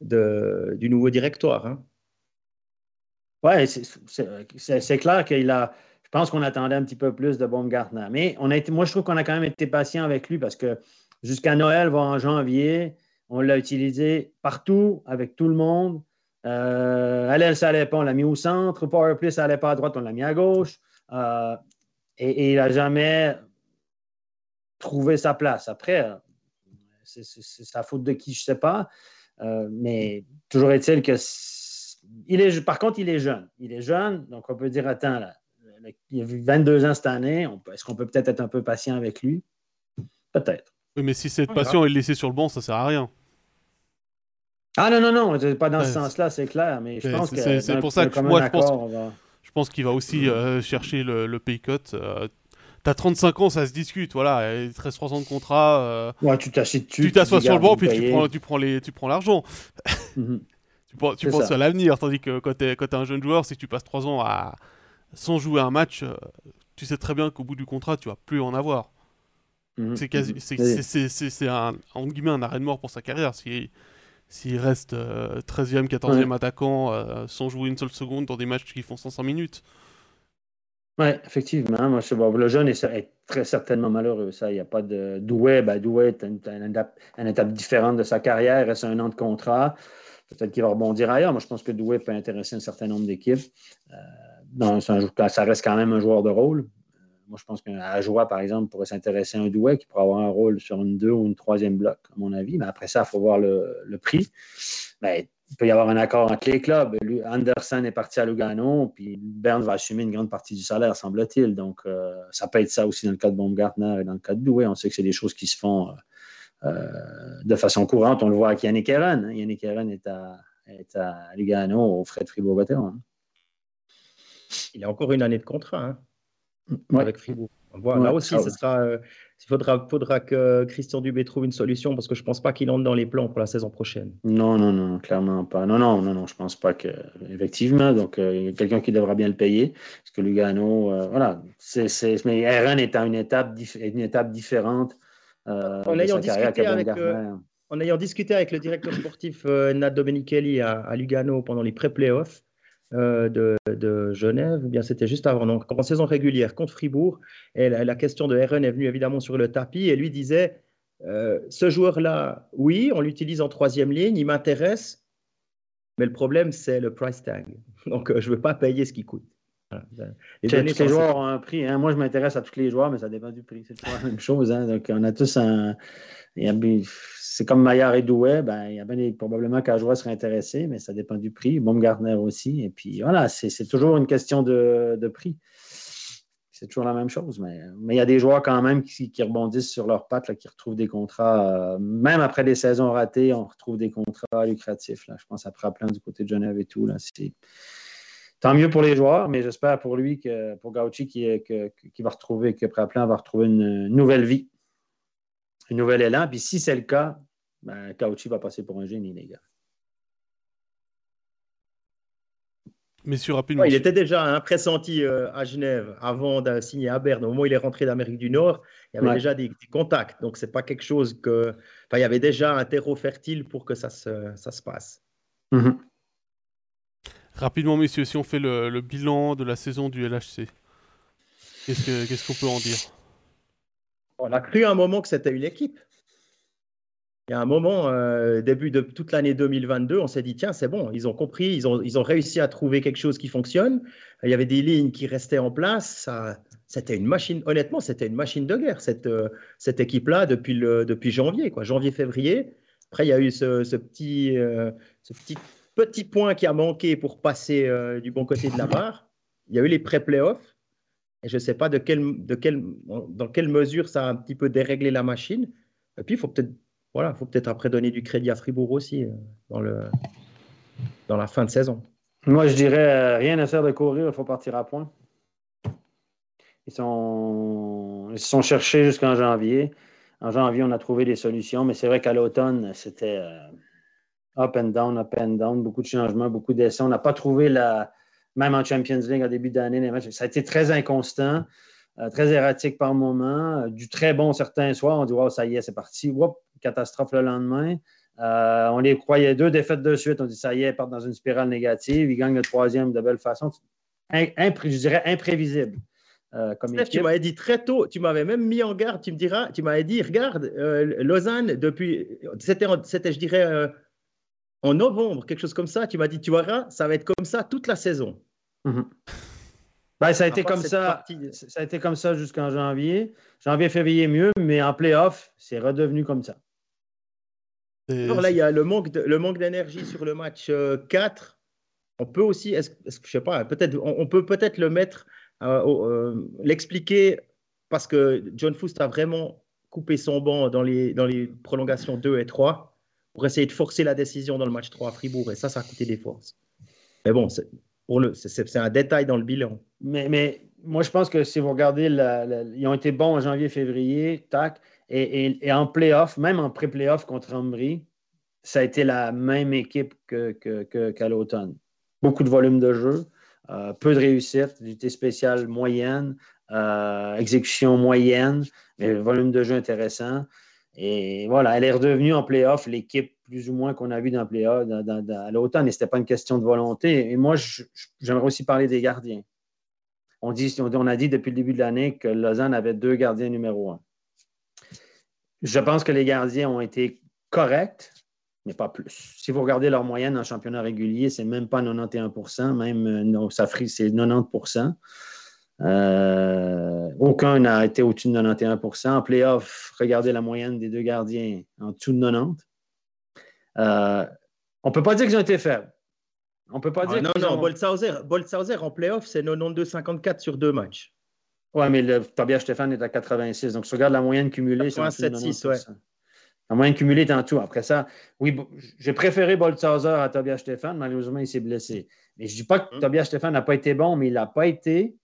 du nouveau directoire. Hein. Oui, c'est clair qu'il a. Je pense qu'on attendait un petit peu plus de Baumgartner. Mais moi, je trouve qu'on a quand même été patient avec lui parce que jusqu'à Noël, voire en janvier, on l'a utilisé partout, avec tout le monde. À l'aile, ça n'allait pas, on l'a mis au centre. Au powerplay, ça n'allait pas à droite, on l'a mis à gauche. Et il n'a jamais trouvé sa place. Après, c'est sa faute de qui, je ne sais pas. Mais toujours est-il que... Par contre, il est jeune. Il est jeune, donc on peut dire, attends, là, il a eu 22 ans cette année. Est-ce qu'on peut peut-être être un peu patient avec lui? Peut-être. Oui, mais si cette passion est laissée sur le banc, ça ne sert à rien. Ah non, non, non, pas dans ce sens-là, c'est clair. Mais je pense que c'est pour ça que moi, je pense qu'il va aussi chercher le pay-cut. T'as 35 ans, ça se discute. Voilà, il te reste 3 ans de contrat. Ouais, tu t'assois sur le banc, puis tu prends l'argent. Mm-hmm. Tu penses ça. À l'avenir, tandis que quand t'es un jeune joueur, si tu passes 3 ans sans jouer un match, tu sais très bien qu'au bout du contrat, tu vas plus en avoir. Mm-hmm. C'est entre guillemets, un arrêt de mort pour sa carrière. S'il reste 13e, 14e attaquant sans jouer une seule seconde dans des matchs qui font 105 minutes. Oui, effectivement. Moi, le jeune est très certainement malheureux. Il n'y a pas de Douai. Douai est une étape différente de sa carrière. Il reste un an de contrat. Peut-être qu'il va rebondir ailleurs. Moi, je pense que Douai peut intéresser un certain nombre d'équipes. Ça reste quand même un joueur de rôle. Moi, je pense qu'un Ajoie, par exemple, pourrait s'intéresser à un Douai qui pourrait avoir un rôle sur une 2 ou une 3e bloc, à mon avis. Mais après ça, il faut voir le prix. Mais il peut y avoir un accord entre les clubs. Anderson est parti à Lugano, puis Berne va assumer une grande partie du salaire, semble-t-il. Donc, ça peut être ça aussi dans le cas de Baumgartner et dans le cas de Douai. On sait que c'est des choses qui se font de façon courante. On le voit avec Yannick Herren. Hein. Yannick Herren est à Lugano, au frais de Fribourg-Gottéron. Hein. Il a encore une année de contrat, hein. Avec Fribourg. Voilà, là aussi, il faudra que Christian Dubé trouve une solution parce que je ne pense pas qu'il entre dans les plans pour la saison prochaine. Non, clairement pas. Non, je ne pense pas que. Effectivement, donc il y a quelqu'un qui devra bien le payer parce que Lugano, voilà. Mais Herren est à une étape différente. En ayant discuté avec le directeur sportif Nat Domenichelli à Lugano pendant les pré-playoffs, de Genève, ou bien c'était juste avant, donc en saison régulière contre Fribourg, et la question de Herren est venue évidemment sur le tapis, et lui disait ce joueur-là, oui, on l'utilise en 3e ligne, il m'intéresse, mais le problème c'est le price tag, donc je ne veux pas payer ce qu'il coûte. Voilà. Tous les joueurs ont un prix, hein. Moi je m'intéresse à tous les joueurs, mais ça dépend du prix, c'est toujours la même chose, hein. Donc on a tous c'est comme Maillard et Douai, il y a probablement qu'un joueur serait intéressé, mais ça dépend du prix. Baumgartner aussi. Et puis voilà, c'est toujours une question de prix. C'est toujours la même chose. Mais il y a des joueurs quand même qui rebondissent sur leurs pattes, là, qui retrouvent des contrats. Même après des saisons ratées, on retrouve des contrats lucratifs. Là. Je pense à Praplan du côté de Genève et tout. Là, tant mieux pour les joueurs, mais j'espère pour lui, pour Gauchi, que Praplan va retrouver une nouvelle vie. Un nouvel élan, puis si c'est le cas, Cauchy va passer pour un génie, les gars. Messieurs, rapidement. Ouais, il était déjà pressenti à Genève avant de signer à Berne. Au moment où il est rentré d'Amérique du Nord, il y avait déjà des contacts. Donc, c'est pas quelque chose que. Enfin, il y avait déjà un terreau fertile pour que ça se passe. Mm-hmm. Rapidement, messieurs, si on fait le bilan de la saison du LHC, qu'est-ce qu'on peut en dire? On a cru à un moment que c'était une équipe. Il y a un moment, début de toute l'année 2022, on s'est dit, tiens, c'est bon, ils ont compris, ils ont réussi à trouver quelque chose qui fonctionne. Il y avait des lignes qui restaient en place. C'était une machine, honnêtement, c'était une machine de guerre, cette équipe-là, depuis janvier, quoi, janvier-février. Après, il y a eu ce petit point qui a manqué pour passer du bon côté de la barre. Il y a eu les pré-playoffs. Et je ne sais pas dans quelle mesure ça a un petit peu déréglé la machine. Et puis, il faut peut-être après donner du crédit à Fribourg aussi dans la fin de saison. Moi, je dirais rien à faire de courir, il faut partir à point. Ils se sont cherchés jusqu'en janvier. En janvier, on a trouvé des solutions, mais c'est vrai qu'à l'automne, c'était up and down, beaucoup de changements, beaucoup d'essais. On n'a pas trouvé même en Champions League en début d'année, les matchs, ça a été très inconstant, très erratique par moment, du très bon certains soirs, on dit wow, ça y est, c'est parti, whoop, catastrophe le lendemain. On les croyait 2 défaites de suite, on dit ça y est, ils partent dans une spirale négative, ils gagnent le 3e de belle façon. Je dirais imprévisible. Comme Steph, tu m'avais dit très tôt, tu m'avais même mis en garde, tu m'avais dit, regarde, Lausanne, depuis, c'était je dirais, en novembre, quelque chose comme ça, tu m'as dit, tu verras, ça va être comme ça toute la saison. Mm-hmm. Ben, ça a été comme ça jusqu'en janvier. Janvier, février, mieux, mais en play-off, c'est redevenu comme ça. Alors là, il y a le manque d'énergie sur le match 4. On peut aussi, je sais pas, peut-être, on peut peut-être le mettre, l'expliquer, parce que John Foust a vraiment coupé son banc dans les prolongations 2 et 3 pour essayer de forcer la décision dans le match 3 à Fribourg, et ça a coûté des forces. Mais bon, c'est un détail dans le bilan. Mais moi, je pense que si vous regardez, ils ont été bons en janvier, février, tac. Et en play-off, même en pré-play-off contre Ambry, ça a été la même équipe qu'à l'automne. Beaucoup de volume de jeu, peu de réussite, unité spéciale moyenne, exécution moyenne, mais volume de jeu intéressant. Et voilà, elle est redevenue en play-off l'équipe plus ou moins qu'on a vue dans play-off à l'automne, et ce n'était pas une question de volonté. Et moi, j'aimerais aussi parler des gardiens. On a dit depuis le début de l'année que Lausanne avait 2 gardiens numéro 1. Je pense que les gardiens ont été corrects, mais pas plus. Si vous regardez leur moyenne en championnat régulier, c'est même pas 91%, c'est 90%. Aucun n'a été au-dessus de 91%. En play-off, regardez la moyenne des 2 gardiens en dessous de 90%. On ne peut pas dire qu'ils ont été faibles. On peut pas dire Bolzhauser en play-off, c'est 92-54 sur 2 matchs. Oui, mais Tobias Stéphane est à 86. Donc, si tu regardes la moyenne cumulée, c'est en dessous de 90%. Ouais. La moyenne cumulée est en tout. Après ça, oui, j'ai préféré Bolzhauser à Tobias Stéphane. Malheureusement, il s'est blessé. Mais je ne dis pas que Tobias Stéphane n'a pas été bon, mais il n'a pas été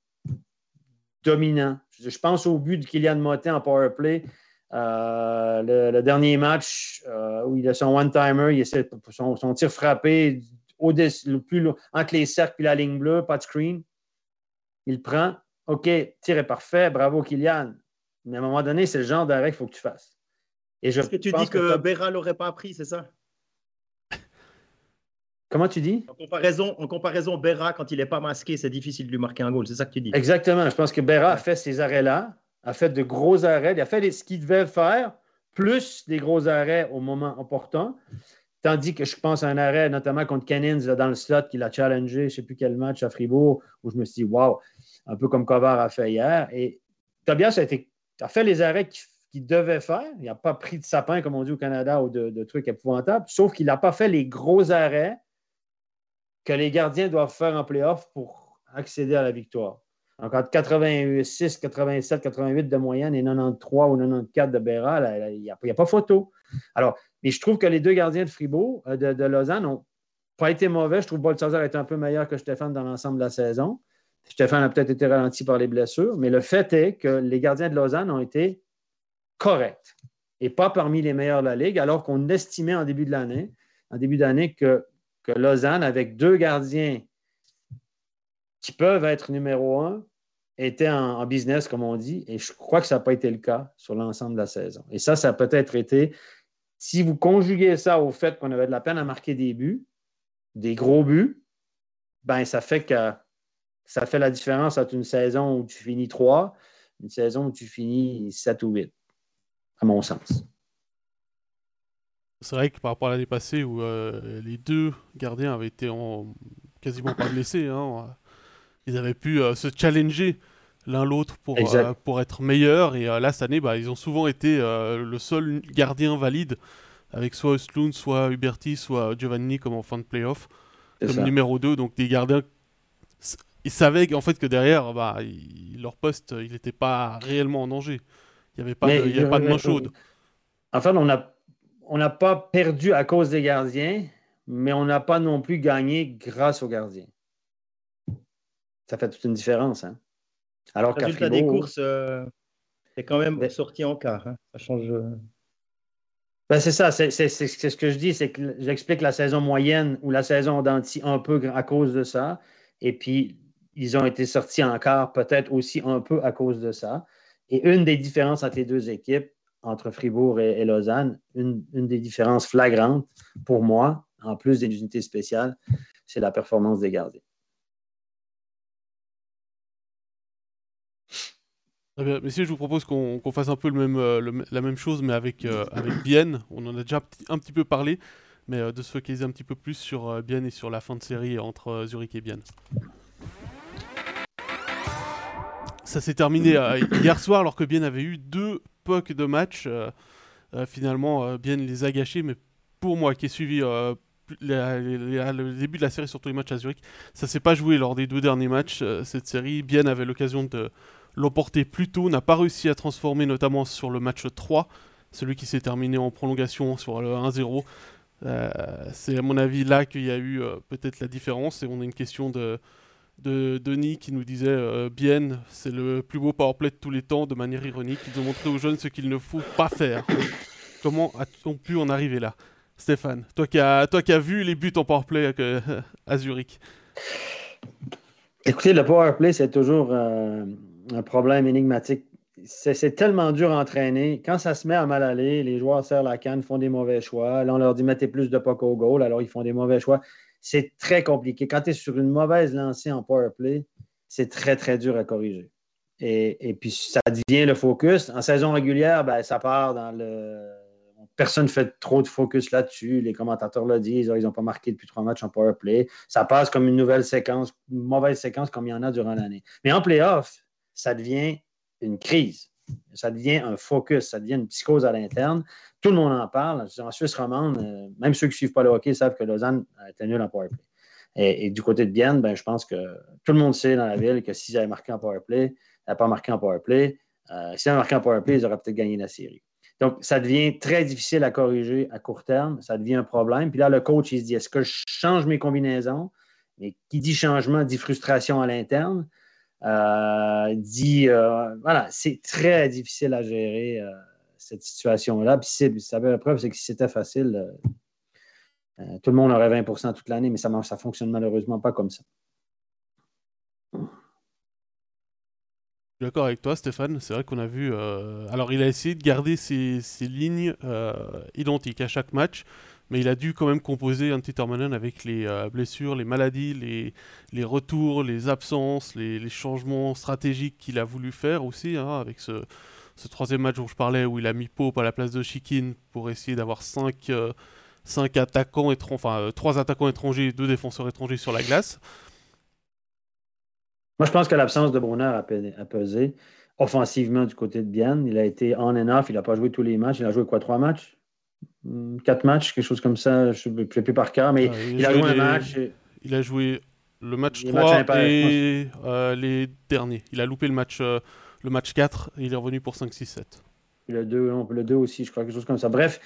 dominant. Je pense au but de Kylian Mottet en powerplay. Le dernier match où il a son one-timer, il essaie son tir frappé entre les cercles et la ligne bleue, pas de screen. Il prend. OK, tir est parfait, bravo Kylian. Mais à un moment donné, c'est le genre d'arrêt qu'il faut que tu fasses. Est-ce que tu dis que Berra ne l'aurait pas appris, c'est ça? Comment tu dis? En comparaison, Berra, quand il n'est pas masqué, c'est difficile de lui marquer un goal. C'est ça que tu dis? Exactement. Je pense que Berra a fait ces arrêts-là, a fait de gros arrêts. Il a fait ce qu'il devait faire, plus des gros arrêts au moment important. Tandis que je pense à un arrêt, notamment contre Canins, là, dans le slot, qu'il a challengé, je ne sais plus quel match à Fribourg, où je me suis dit, waouh, un peu comme Kovar a fait hier. Et Tobias a fait les arrêts qu'il devait faire. Il n'a pas pris de sapin, comme on dit au Canada, ou de trucs épouvantables, sauf qu'il n'a pas fait les gros arrêts que les gardiens doivent faire en play-off pour accéder à la victoire. Donc, entre 86, 87, 88 de moyenne et 93 ou 94 de Berra, il n'y a pas photo. Alors, mais je trouve que les 2 gardiens de Fribourg, de Lausanne, n'ont pas été mauvais. Je trouve que Bolzhauser est un peu meilleur que Stéphane dans l'ensemble de la saison. Stéphane a peut-être été ralenti par les blessures, mais le fait est que les gardiens de Lausanne ont été corrects et pas parmi les meilleurs de la Ligue, alors qu'on estimait en début d'année que Lausanne, avec 2 gardiens qui peuvent être numéro 1, était en business, comme on dit, et je crois que ça n'a pas été le cas sur l'ensemble de la saison. Et ça a peut-être été, si vous conjuguez ça au fait qu'on avait de la peine à marquer des buts, des gros buts, ben ça fait que ça fait la différence entre une saison où tu finis 3, une saison où tu finis 7 ou 8, à mon sens. C'est vrai que par rapport à l'année passée où les 2 gardiens avaient été quasiment pas blessés, hein, ils avaient pu se challenger l'un l'autre pour être meilleurs. Et là, cette année, ils ont souvent été le seul gardien valide avec soit Östlund, soit Huberti, soit Giovanni comme en fin de play-off, comme numéro 2, donc des gardiens... Ils savaient en fait que derrière, leur poste, il n'était pas réellement en danger. Il n'y avait pas de main chaude. Enfin, on n'a pas perdu à cause des gardiens, mais on n'a pas non plus gagné grâce aux gardiens. Ça fait toute une différence. Hein. Alors qu'à Fribourg... des courses, c'est quand même sorti en quart. Hein. Ça change... c'est ça, c'est ce que je dis. C'est que j'explique la saison moyenne ou la saison d'anti un peu à cause de ça. Et puis, ils ont été sortis encore, peut-être aussi un peu à cause de ça. Et une des différences entre les deux équipes, entre Fribourg et Lausanne, une des différences flagrantes pour moi, en plus des unités spéciales, c'est la performance des gardiens. Très bien. Messieurs, je vous propose qu'on fasse un peu la même chose, mais avec Bienne. On en a déjà un petit peu parlé, mais de se focaliser un petit peu plus sur Bienne et sur la fin de série entre Zurich et Bienne. Ça s'est terminé hier soir, alors que Bienne avait eu 2 pucks de match. Finalement, Bienne les a gâchés, mais pour moi, qui ai suivi le début de la série, surtout les matchs à Zurich, ça ne s'est pas joué lors des 2 derniers matchs. Cette série, Bienne avait l'occasion de l'emporter plus tôt, n'a pas réussi à transformer, notamment sur le match 3, celui qui s'est terminé en prolongation sur le 1-0. C'est à mon avis là qu'il y a eu peut-être la différence, et on a une question de Denis qui nous disait Bienne, c'est le plus beau powerplay de tous les temps, de manière ironique, de montrer aux jeunes ce qu'il ne faut pas faire. Comment a-t-on pu en arriver là, Stéphane, toi qui as vu les buts en powerplay à Zurich? Écoutez, le powerplay, c'est toujours un problème énigmatique. C'est tellement dur à entraîner. Quand ça se met à mal aller, les joueurs serrent la canne, font des mauvais choix. Là, on leur dit « mettez plus de puck au goal », alors ils font des mauvais choix. C'est très compliqué. Quand tu es sur une mauvaise lancée en powerplay, c'est très, très dur à corriger. Et puis, ça devient le focus. En saison régulière, ben, ça part dans le... Personne ne fait trop de focus là-dessus. Les commentateurs le disent. Ils n'ont pas marqué depuis 3 matchs en powerplay. Ça passe comme une nouvelle séquence, une mauvaise séquence comme il y en a durant l'année. Mais en play-off, ça devient une crise. Ça devient un focus. Ça devient une psychose à l'interne. Tout le monde en parle. En Suisse romande, même ceux qui ne suivent pas le hockey savent que Lausanne était nul en powerplay. Et du côté de Bienne, ben, je pense que tout le monde sait dans la ville que s'ils avaient marqué en powerplay, ils n'avaient pas marqué en powerplay. S'ils avaient marqué en powerplay, ils auraient peut-être gagné la série. Donc, ça devient très difficile à corriger à court terme. Ça devient un problème. Puis là, le coach, il se dit, est-ce que je change mes combinaisons? Mais qui dit changement dit frustration à l'interne. Voilà, c'est très difficile à gérer cette situation-là. Puis la preuve, c'est que si c'était facile, tout le monde aurait 20% toute l'année, mais ça ne fonctionne malheureusement pas comme ça. Je suis d'accord avec toi, Stéphane. C'est vrai qu'on a vu... Alors, il a essayé de garder ses lignes identiques à chaque match, mais il a dû quand même composer un petit Termanen avec les blessures, les maladies, les retours, les absences, les changements stratégiques qu'il a voulu faire aussi, hein, avec ce 3e match dont je parlais, où il a mis Pope à la place de Chikin pour essayer d'avoir 5 attaquants 3 attaquants étrangers et 2 défenseurs étrangers sur la glace. Moi, je pense que l'absence de Brunner a pesé offensivement du côté de Bienne. Il a été on and off, il n'a pas joué tous les matchs, il a joué 3 matchs? 4 matchs, quelque chose comme ça, je ne sais plus par cœur, mais il a joué un match. Il a joué le match 3 et les derniers. Il a loupé le match 4 et il est revenu pour 5-6-7. Le 2 aussi, je crois, quelque chose comme ça. Bref,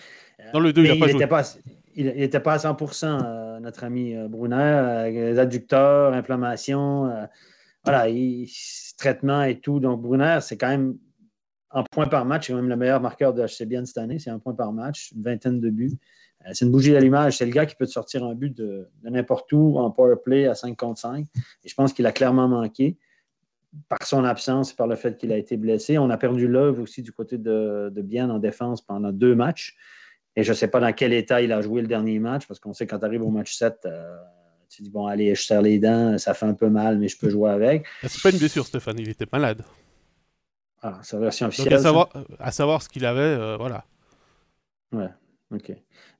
dans le 2, il n'a pas joué. Il n'était pas à 100%, notre ami Brunner. Les adducteurs, inflammation, voilà, traitement et tout. Donc, Brunner, c'est quand même... En points par match, c'est même le meilleur marqueur de HC Bienne cette année. C'est 1 point par match, une vingtaine de buts. C'est une bougie d'allumage. C'est le gars qui peut te sortir un but de n'importe où en power play à 5 contre 5. Et je pense qu'il a clairement manqué par son absence et par le fait qu'il a été blessé. On a perdu Love aussi du côté de Bienne en défense pendant 2 matchs. Et je ne sais pas dans quel état il a joué le dernier match, parce qu'on sait quand tu arrives au match 7, tu dis « Bon, allez, je serre les dents, ça fait un peu mal, mais je peux jouer avec. » C'est pas une blessure, Stéphane. Il était malade. Ah, sa version officielle. Donc à savoir ce qu'il avait, voilà. Ouais, ok.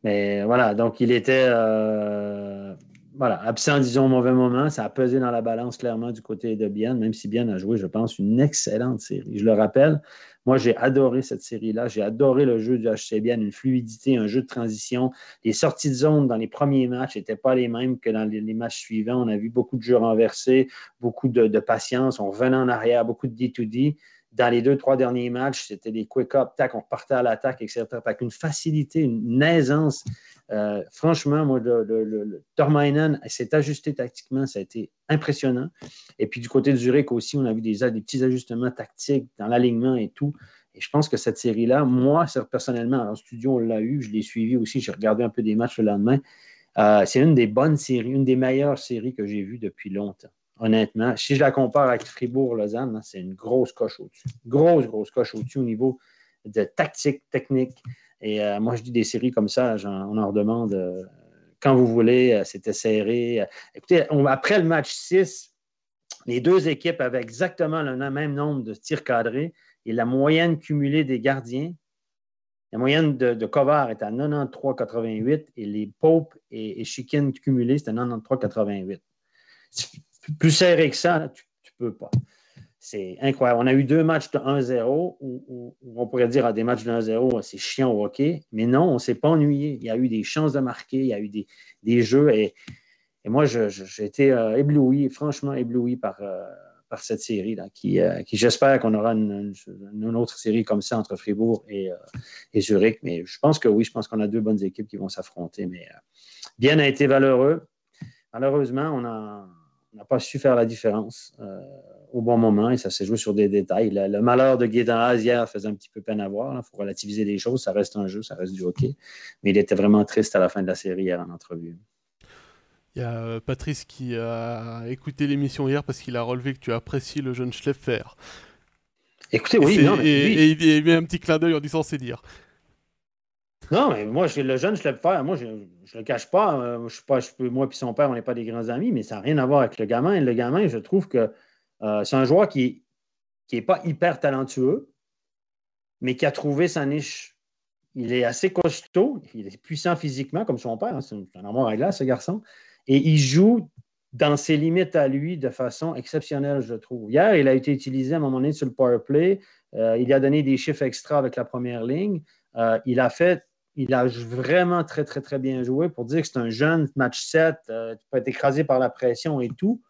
Mais voilà, donc il était absent, disons, au mauvais moment. Ça a pesé dans la balance clairement du côté de Bienne, même si Bienne a joué, je pense, une excellente série. Je le rappelle, moi j'ai adoré cette série-là. J'ai adoré le jeu du HC Bienne, une fluidité, un jeu de transition. Les sorties de zone dans les premiers matchs n'étaient pas les mêmes que dans les matchs suivants. On a vu beaucoup de jeux renversés, beaucoup de patience. On revenait en arrière, beaucoup de D2D. Dans les 2-3 derniers matchs, c'était des quick-up, tac, on repartait à l'attaque, etc. Avec une facilité, une aisance. Franchement, moi, le Tormainen s'est ajusté tactiquement, ça a été impressionnant. Et puis du côté de Zurich aussi, on a vu des petits ajustements tactiques dans l'alignement et tout. Et je pense que cette série-là, moi, personnellement, en studio, on l'a eu, je l'ai suivi aussi, j'ai regardé un peu des matchs le lendemain. C'est une des bonnes séries, une des meilleures séries que j'ai vues depuis longtemps. honnêtement. Si je la compare avec Fribourg-Lausanne, hein, c'est une grosse coche au-dessus. Grosse coche au-dessus au niveau de tactique, technique. Et moi, je dis des séries comme ça, on en redemande quand vous voulez. C'était serré. Écoutez, après le match 6, les deux équipes avaient exactement le même nombre de tirs cadrés et la moyenne cumulée des gardiens. La moyenne de Kovar est à 93,88 et les Pope et Chikin cumulés, c'est à 93,88. Plus serré que ça, tu ne peux pas. C'est incroyable. On a eu deux matchs de 1-0 où on pourrait dire des matchs de 1-0, c'est chiant au hockey. Mais non, on ne s'est pas ennuyé. Il y a eu des chances de marquer, il y a eu des jeux. Et moi, j'ai été ébloui, franchement ébloui par cette série, là, qui j'espère qu'on aura une autre série comme ça entre Fribourg et Zurich. Mais je pense que oui, je pense qu'on a deux bonnes équipes qui vont s'affronter. Mais Bienne a été valeureux. Malheureusement, on n'a pas su faire la différence au bon moment et ça s'est joué sur des détails. Le malheur de Gaétan Haas hier faisait un petit peu peine à voir. Il faut relativiser les choses. Ça reste un jeu, ça reste du hockey. Mais il était vraiment triste à la fin de la série hier en entrevue. Il y a Patrice qui a écouté l'émission hier parce qu'il a relevé que tu apprécies le jeune Schleffer. Écoutez, oui, non, mais... Et il met un petit clin d'œil en disant c'est dire. Non, mais moi, le jeune Schlepfer, moi, je ne le cache pas. Moi et son père, on n'est pas des grands amis, mais ça n'a rien à voir avec le gamin. Et le gamin, je trouve que c'est un joueur qui n'est pas hyper talentueux, mais qui a trouvé sa niche. Il est assez costaud, il est puissant physiquement, comme son père. Hein, c'est un armoire à glace, ce garçon. Et il joue dans ses limites à lui de façon exceptionnelle, je trouve. Hier, il a été utilisé à un moment donné sur le power play. Il a donné des chiffres extra avec la première ligne. Il a vraiment très, très, très bien joué pour dire que c'est un jeune match 7, tu peux être écrasé par la pression et tout.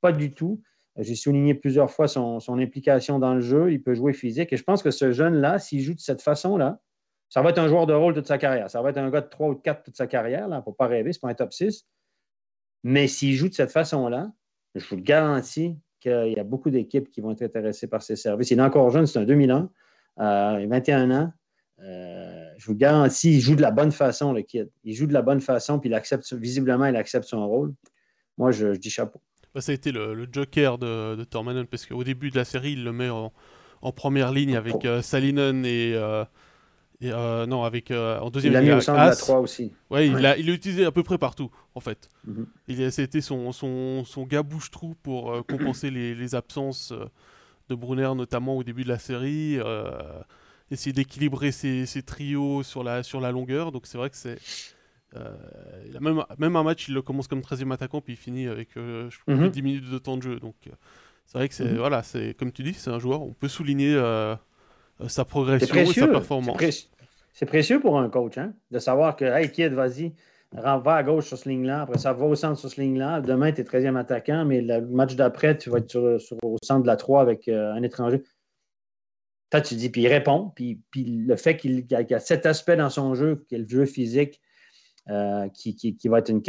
Pas du tout. J'ai souligné plusieurs fois son implication dans le jeu. Il peut jouer physique. Et je pense que ce jeune-là, s'il joue de cette façon-là, ça va être un joueur de rôle toute sa carrière. Ça va être un gars de 3 ou de 4 toute sa carrière. Là, pour ne pas rêver, c'est pas un top 6. Mais s'il joue de cette façon-là, je vous le garantis qu'il y a beaucoup d'équipes qui vont être intéressées par ses services. Il est encore jeune, c'est un 2000 ans. Il a 21 ans. Je vous garantis, il joue de la bonne façon, le kid. Il joue de la bonne façon, puis visiblement, il accepte son rôle. Moi, je dis chapeau. Ça a été le joker de Tormanen, parce qu'au début de la série, il le met en première ligne avec Salinen et en deuxième ligne. Il l'a mis au centre de la 3 aussi. Ouais, ouais. Il l'a utilisé à peu près partout, en fait. Mm-hmm. C'était son gars bouche-trou pour compenser les absences de Brunner, notamment au début de la série. Essayer d'équilibrer ses trios sur la longueur. Donc c'est vrai que c'est... il a même un match, il le commence comme 13e attaquant, puis il finit avec 10 minutes de temps de jeu. Donc c'est vrai que c'est, voilà, c'est, comme tu dis, c'est un joueur, on peut souligner sa progression et sa performance. C'est précieux pour un coach, hein, de savoir que, hey kid, vas-y, va à gauche sur ce ligne-là, après ça va au centre sur ce ligne-là, demain tu es 13e attaquant, mais le match d'après, tu vas être au centre de la 3 avec un étranger. Toi, tu dis, puis il répond, puis le fait qu'il y a cet aspect dans son jeu, qui est le jeu physique, qui va être une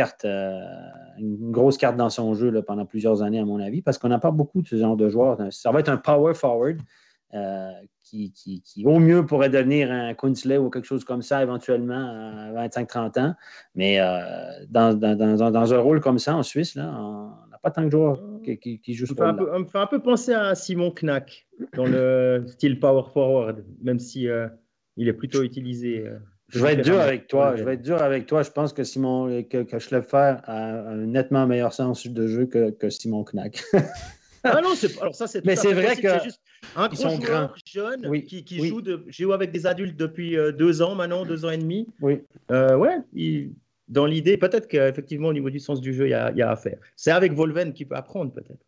grosse carte dans son jeu là, pendant plusieurs années, à mon avis, parce qu'on n'a pas beaucoup de ce genre de joueurs. Ça va être un power forward qui au mieux, pourrait devenir un Kunzle ou quelque chose comme ça, éventuellement, à 25-30 ans. Mais dans un rôle comme ça, en Suisse, là, on n'a pas tant de joueurs qui jouent ce rôle-là. Ça me fait un peu penser à Simon Knack, dans le style power forward, même si il est plutôt utilisé. Je vais être dur avec toi. Ouais. Je vais être dur avec toi. Je pense que Schleffer a un nettement meilleur sens de jeu que Simon Knack. Ah non, alors ça c'est. Mais c'est vrai que c'est juste un gros joueur jeune qui joue. J'ai joué avec des adultes depuis 2 ans maintenant, 2 ans et demi. Oui. Dans l'idée, peut-être qu'effectivement au niveau du sens du jeu, il y a à faire. C'est avec Volven qu'il peut apprendre peut-être.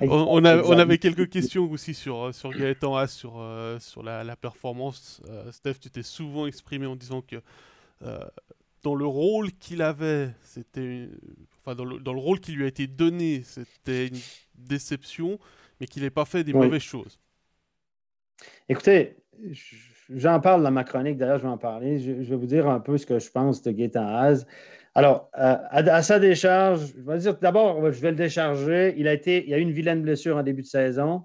On avait quelques questions aussi sur Gaétan Haas, sur la performance. Steph, tu t'es souvent exprimé en disant que dans le rôle qu'il avait, dans le rôle qui lui a été donné, c'était une déception, mais qu'il n'ait pas fait des mauvaises choses. Écoutez, j'en parle dans ma chronique, d'ailleurs je vais en parler. Je vais vous dire un peu ce que je pense de Gaétan Haas. Alors, à sa décharge, je vais dire d'abord, je vais le décharger. Il y a eu une vilaine blessure en début de saison,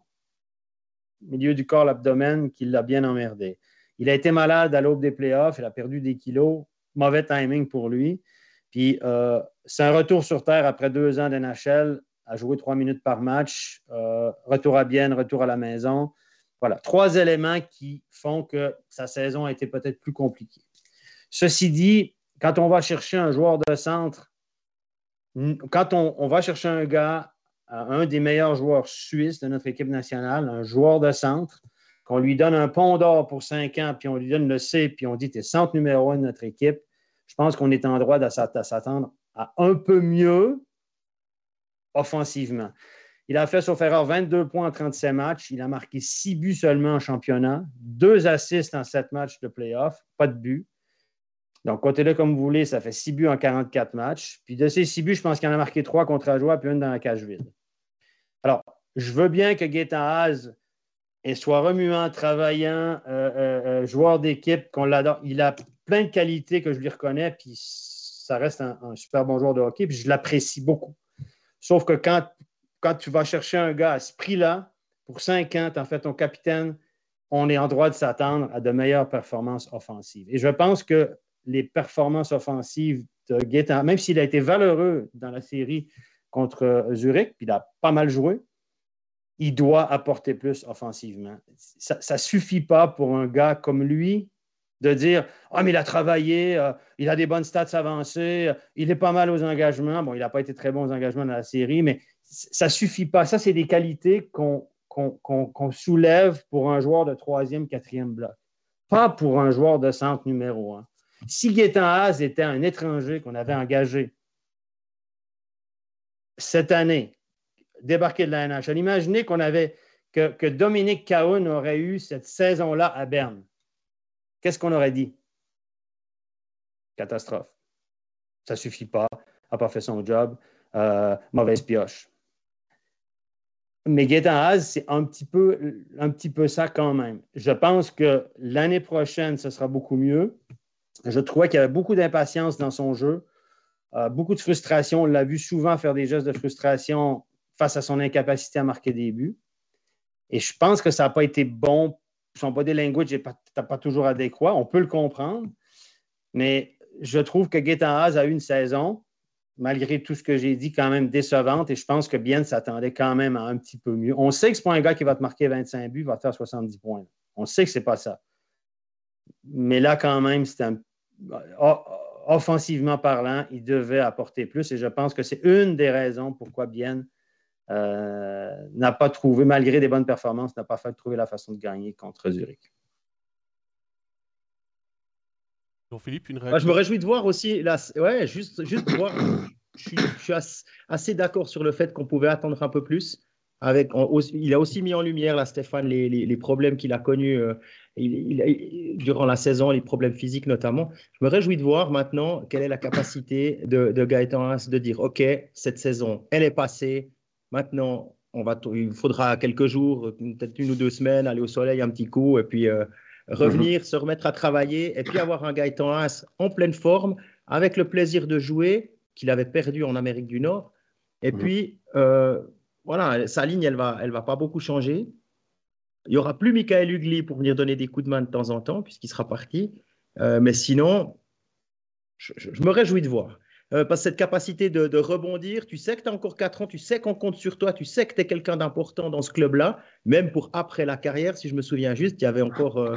milieu du corps, l'abdomen, qui l'a bien emmerdé. Il a été malade à l'aube des playoffs, il a perdu des kilos, mauvais timing pour lui. Puis, c'est un retour sur terre après 2 ans d'NHL, à jouer 3 minutes par match, retour à Bienne, retour à la maison. Voilà, 3 éléments qui font que sa saison a été peut-être plus compliquée. Ceci dit, quand on va chercher un joueur de centre, quand on va chercher un gars, un des meilleurs joueurs suisses de notre équipe nationale, un joueur de centre, qu'on lui donne un pont d'or pour 5 ans, puis on lui donne le C, puis on dit « t'es centre numéro 1 de notre équipe », je pense qu'on est en droit de s'attendre à un peu mieux offensivement. Il a fait, sauf erreur, 22 points en 37 matchs. Il a marqué 6 buts seulement en championnat, 2 assists en 7 matchs de play-off, pas de but. Donc, comptez-le comme vous voulez, ça fait 6 buts en 44 matchs. Puis de ces 6 buts, je pense qu'il en a marqué 3 contre Ajoie, puis une dans la cage vide. Alors, je veux bien que Gaétan Haas soit remuant, travaillant, joueur d'équipe, qu'on l'adore. Il a plein de qualités que je lui reconnais, puis ça reste un super bon joueur de hockey, puis je l'apprécie beaucoup. Sauf que quand tu vas chercher un gars à ce prix-là, pour 5 ans, tu en fais ton capitaine, on est en droit de s'attendre à de meilleures performances offensives. Et je pense que les performances offensives de Gaétan, même s'il a été valeureux dans la série contre Zurich, puis il a pas mal joué, il doit apporter plus offensivement. Ça ne suffit pas pour un gars comme lui de dire « Ah, mais il a travaillé, il a des bonnes stats avancées, il est pas mal aux engagements. » Bon, il n'a pas été très bon aux engagements dans la série, mais ça ne suffit pas. Ça, c'est des qualités qu'on soulève pour un joueur de 3e, 4e bloc, pas pour un joueur de centre numéro 1. Si Gaétan Haas était un étranger qu'on avait engagé cette année, débarqué de la NHL, imaginez que Dominique Cahoon aurait eu cette saison-là à Berne. Qu'est-ce qu'on aurait dit? Catastrophe. Ça ne suffit pas. Il n'a pas fait son job. Mauvaise pioche. Mais Gaétan Haas, c'est un petit peu ça quand même. Je pense que l'année prochaine, ce sera beaucoup mieux. Je trouvais qu'il y avait beaucoup d'impatience dans son jeu, beaucoup de frustration. On l'a vu souvent faire des gestes de frustration face à son incapacité à marquer des buts. Et je pense que ça n'a pas été bon. Son body language n'est pas toujours adéquat. On peut le comprendre. Mais je trouve que Gaétan Haas a eu une saison, malgré tout ce que j'ai dit, quand même décevante. Et je pense que Bienne s'attendait quand même à un petit peu mieux. On sait que ce n'est pas un gars qui va te marquer 25 buts, va te faire 70 points. On sait que ce n'est pas ça. Mais là, quand même, c'était offensivement parlant, il devait apporter plus. Et je pense que c'est une des raisons pourquoi Bienne n'a pas trouvé, malgré des bonnes performances, n'a pas trouvé la façon de gagner contre Zurich. Donc, Philippe, une réaction? Je me réjouis de voir aussi, là, ouais, juste voir, je suis assez d'accord sur le fait qu'on pouvait attendre un peu plus. Il a aussi mis en lumière, là, Stéphane, les problèmes qu'il a connus durant la saison, les problèmes physiques notamment. Je me réjouis de voir maintenant quelle est la capacité de Gaétan Haas de dire « Ok, cette saison, elle est passée. Maintenant, il faudra quelques jours, peut-être 1 ou 2 semaines, aller au soleil un petit coup et puis revenir, se remettre à travailler et puis avoir un Gaétan Haas en pleine forme, avec le plaisir de jouer qu'il avait perdu en Amérique du Nord. Et puis… Voilà, sa ligne, elle va pas beaucoup changer. Il n'y aura plus Michael Hugli pour venir donner des coups de main de temps en temps, puisqu'il sera parti. Mais sinon, je me réjouis de voir. Parce que cette capacité de rebondir, tu sais que tu as encore 4 ans, tu sais qu'on compte sur toi, tu sais que tu es quelqu'un d'important dans ce club-là, même pour après la carrière, si je me souviens juste, il y avait encore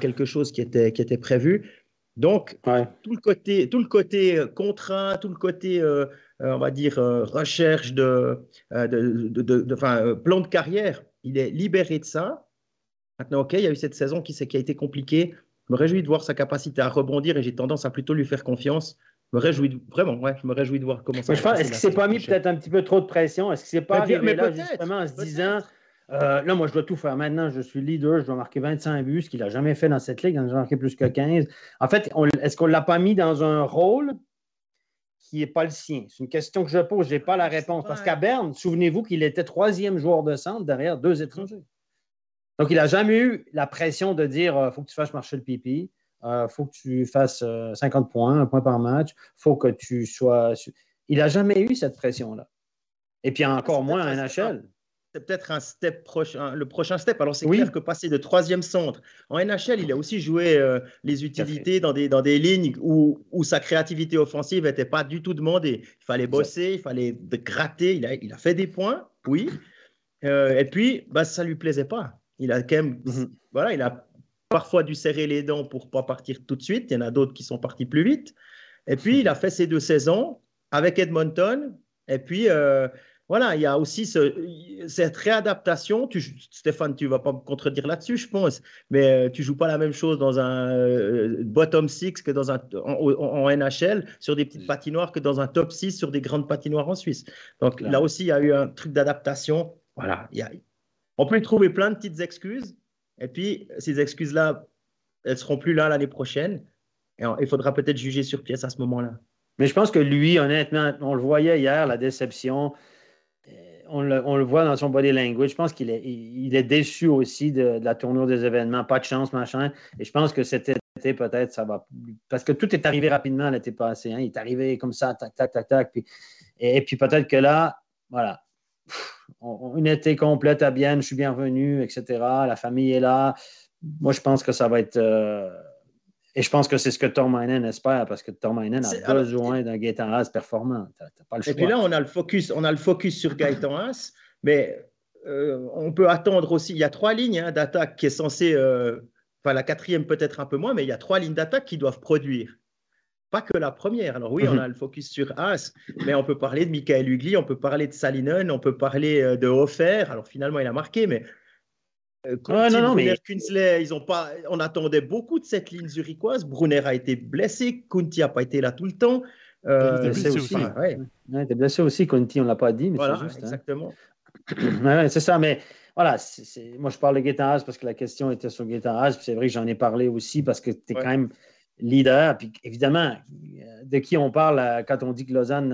quelque chose qui était prévu. Donc, ouais. Tout le côté contraint, tout le côté… on va dire, recherche de plan de carrière. Il est libéré de ça. Maintenant, OK, il y a eu cette saison qui a été compliquée. Je me réjouis de voir sa capacité à rebondir et j'ai tendance à plutôt lui faire confiance. Je me réjouis de voir comment ça va. Est-ce qu'il ne s'est pas mis peut-être un petit peu trop de pression? Est-ce qu'il ne s'est pas arrivé là justement en se disant là, moi, je dois tout faire maintenant. Je suis leader, je dois marquer 25 buts, ce qu'il n'a jamais fait dans cette ligue. Il en a marqué plus que 15. En fait, est-ce qu'on ne l'a pas mis dans un rôle qui n'est pas le sien? C'est une question que je pose, je n'ai pas la réponse. Parce qu'à Berne, souvenez-vous qu'il était 3e joueur de centre derrière 2 étrangers. Donc, il n'a jamais eu la pression de dire « faut que tu fasses marcher le pipi, faut que tu fasses 50 points, 1 point par match, faut que tu sois… » Il n'a jamais eu cette pression-là. Et puis, encore moins en NHL. c'est peut-être un step le prochain step. Alors, c'est clair que passer de troisième centre. En NHL, il a aussi joué les utilités dans des lignes où sa créativité offensive n'était pas du tout demandée. Il fallait bosser, il fallait gratter. Il a fait des points, oui. Et puis, bah, ça ne lui plaisait pas. Il a quand même, voilà, il a parfois dû serrer les dents pour ne pas partir tout de suite. Il y en a d'autres qui sont partis plus vite. Et puis, il a fait ses 2 saisons avec Edmonton. Et puis, voilà, il y a aussi cette réadaptation. Stéphane, tu ne vas pas me contredire là-dessus, je pense. Mais tu ne joues pas la même chose dans un bottom six que dans en NHL sur des petites patinoires que dans un top 6 sur des grandes patinoires en Suisse. Donc, là aussi, il y a eu un truc d'adaptation. Voilà, on peut y trouver plein de petites excuses. Et puis, ces excuses-là, elles ne seront plus là l'année prochaine. Et il faudra peut-être juger sur pièce à ce moment-là. Mais je pense que lui, honnêtement, on le voyait hier, la déception. On le voit dans son body language. Je pense qu'il est déçu aussi de la tournure des événements. Pas de chance, machin. Et je pense que cet été, peut-être, ça va... Parce que tout est arrivé rapidement l'été passé. Hein. Il est arrivé comme ça, tac, tac, tac, tac. Puis, et puis peut-être que là, voilà... Une été complète à Bienne, je suis bienvenu, etc. La famille est là. Moi, je pense que ça va être... Et je pense que c'est ce que Tormainen espère, parce que Tormainen a besoin d'un Gaëtan Haas performant. T'as pas le choix. Et puis là, on a le focus sur Gaëtan Haas, mais on peut attendre aussi... Il y a 3 lignes d'attaque qui est censée... la 4e peut-être un peu moins, mais il y a 3 lignes d'attaque qui doivent produire. Pas que la première. Alors oui, on a le focus sur Haas, mais on peut parler de Mikael Hugli, on peut parler de Salinen, on peut parler de Hofer. Alors finalement, il a marqué, mais Kunsley, ils ont pas. On attendait beaucoup de cette ligne zurichoise. Brunner a été blessé, Kunti n'a pas été là tout le temps. Il était blessé aussi, Kunti, on ne l'a pas dit, mais voilà, c'est juste. Exactement. Hein. C'est ça, mais voilà. Moi, je parle de Gaëtan Haas parce que la question était sur Gaëtan Haas. C'est vrai que j'en ai parlé aussi parce que tu es quand même leader, puis évidemment, de qui on parle quand on dit que Lausanne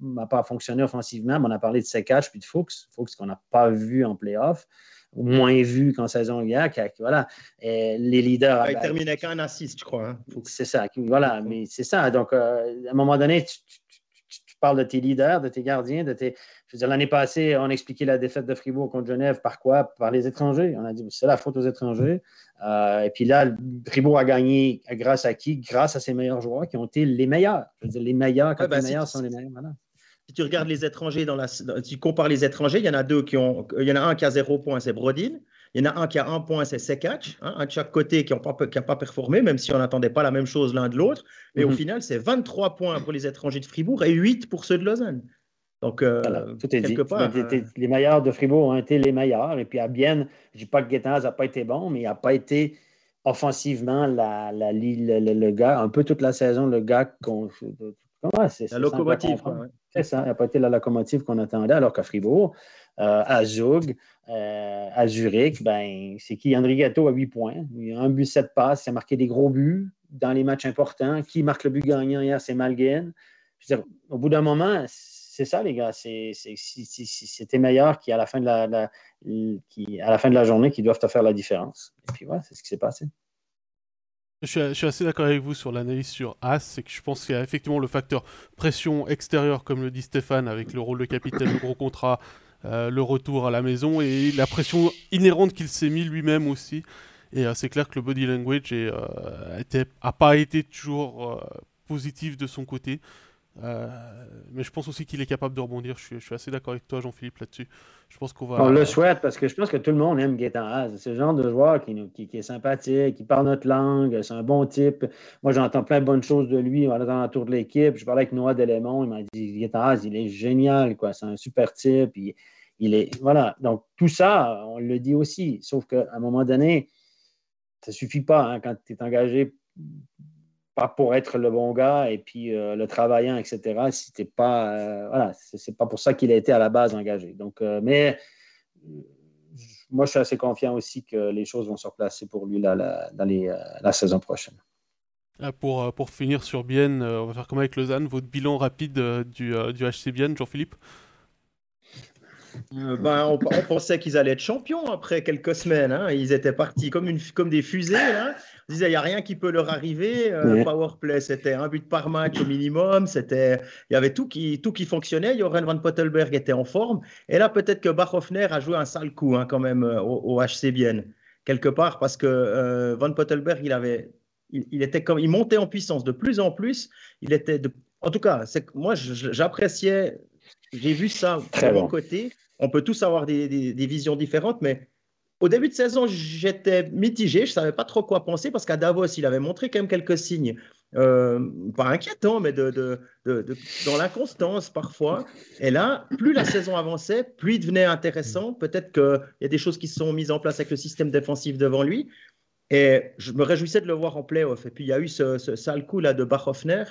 n'a pas fonctionné offensivement, mais on a parlé de Sekac puis de Fuchs qu'on n'a pas vu en play-off, ou moins vu qu'en saison hier, voilà, et les leaders... Il terminait qu'en assist, je crois. Hein, c'est ça, voilà, mais c'est ça. Donc, à un moment donné, tu parles de tes leaders, de tes gardiens, de tes... Je veux dire, l'année passée, on expliquait la défaite de Fribourg contre Genève par quoi? Par les étrangers. On a dit, c'est la faute aux étrangers. Et puis là, Fribourg a gagné grâce à qui? Grâce à ses meilleurs joueurs qui ont été les meilleurs. Je veux dire, les meilleurs, quand les meilleurs sont les meilleurs. Voilà. Si tu regardes les étrangers, tu compares les étrangers, il y en a 2 qui ont... Il y en a un qui a 0 point, c'est Brodin. Il y en a un qui a 1 point, c'est Sekac. Hein, un de chaque côté qui n'a pas performé, même si on n'attendait pas la même chose l'un de l'autre. Mais au final, c'est 23 points pour les étrangers de Fribourg et 8 pour ceux de Lausanne. Donc, voilà, tout est dit. Part, les meilleurs de Fribourg ont été les meilleurs. Et puis à Bienne, je ne dis pas que Gaëtan Haas n'a pas été bon, mais il n'a pas été offensivement le gars, un peu toute la saison, le gars qu'on... la locomotive. C'est ça, il n'a pas été la locomotive qu'on attendait, alors qu'à Fribourg, à Zug, à Zurich, ben, c'est qui? André Gatto à 8 points. Il a 1 but, 7 passes, il a marqué des gros buts dans les matchs importants. Qui marque le but gagnant hier? C'est Malgren. Je veux dire, au bout d'un moment... C'est ça, les gars. C'est tes meilleurs qui, à la fin de la journée, qui doivent te faire la différence. Et puis, voilà, c'est ce qui s'est passé. Je suis assez d'accord avec vous sur l'analyse sur Haas. C'est que je pense qu'il y a effectivement le facteur pression extérieure, comme le dit Stéphane, avec le rôle de capitaine, le gros contrat, le retour à la maison et la pression inhérente qu'il s'est mis lui-même aussi. Et c'est clair que le body language n'a pas été toujours positif de son côté. Mais je pense aussi qu'il est capable de rebondir. Je suis assez d'accord avec toi, Jean-Philippe, là-dessus. Je pense qu'on va... On le souhaite parce que je pense que tout le monde aime Gaëtan Haas. C'est le genre de joueur qui est sympathique, qui parle notre langue, c'est un bon type. Moi, j'entends plein de bonnes choses de lui dans l'entour de l'équipe. Je parlais avec Noah Delémont, il m'a dit Gaëtan Haas, il est génial, quoi. C'est un super type. Il est... Voilà. Donc, tout ça, on le dit aussi. Sauf qu'à un moment donné, ça ne suffit pas quand tu es engagé pas pour être le bon gars et puis le travaillant, etc. Si t'es pas... voilà, c'est pas pour ça qu'il a été à la base engagé. Donc, mais moi, je suis assez confiant aussi que les choses vont se replacer pour lui la saison prochaine. Pour finir sur Bienne, on va faire comme avec Lausanne. Votre bilan rapide du HC Bienne, Jean-Philippe? On pensait qu'ils allaient être champions après quelques semaines. Hein. Ils étaient partis comme des fusées. Là. On disait, il n'y a rien qui peut leur arriver. Powerplay, c'était un but par match au minimum. Il y avait tout qui fonctionnait. Joren van Pottelberg était en forme. Et là, peut-être que Bachhoffner a joué un sale coup hein, quand même au HC Bienne. Quelque part, parce que van Pottelberg, il montait en puissance de plus en plus. En tout cas, moi, j'appréciais... J'ai vu ça de mon côté. On peut tous avoir des visions différentes, mais au début de saison, j'étais mitigé. Je ne savais pas trop quoi penser parce qu'à Davos, il avait montré quand même quelques signes, pas inquiétants, mais dans l'inconstance parfois. Et là, plus la saison avançait, plus il devenait intéressant. Peut-être qu'il y a des choses qui se sont mises en place avec le système défensif devant lui. Et je me réjouissais de le voir en play-off. Et puis, il y a eu ce sale coup là de Bachhoffner.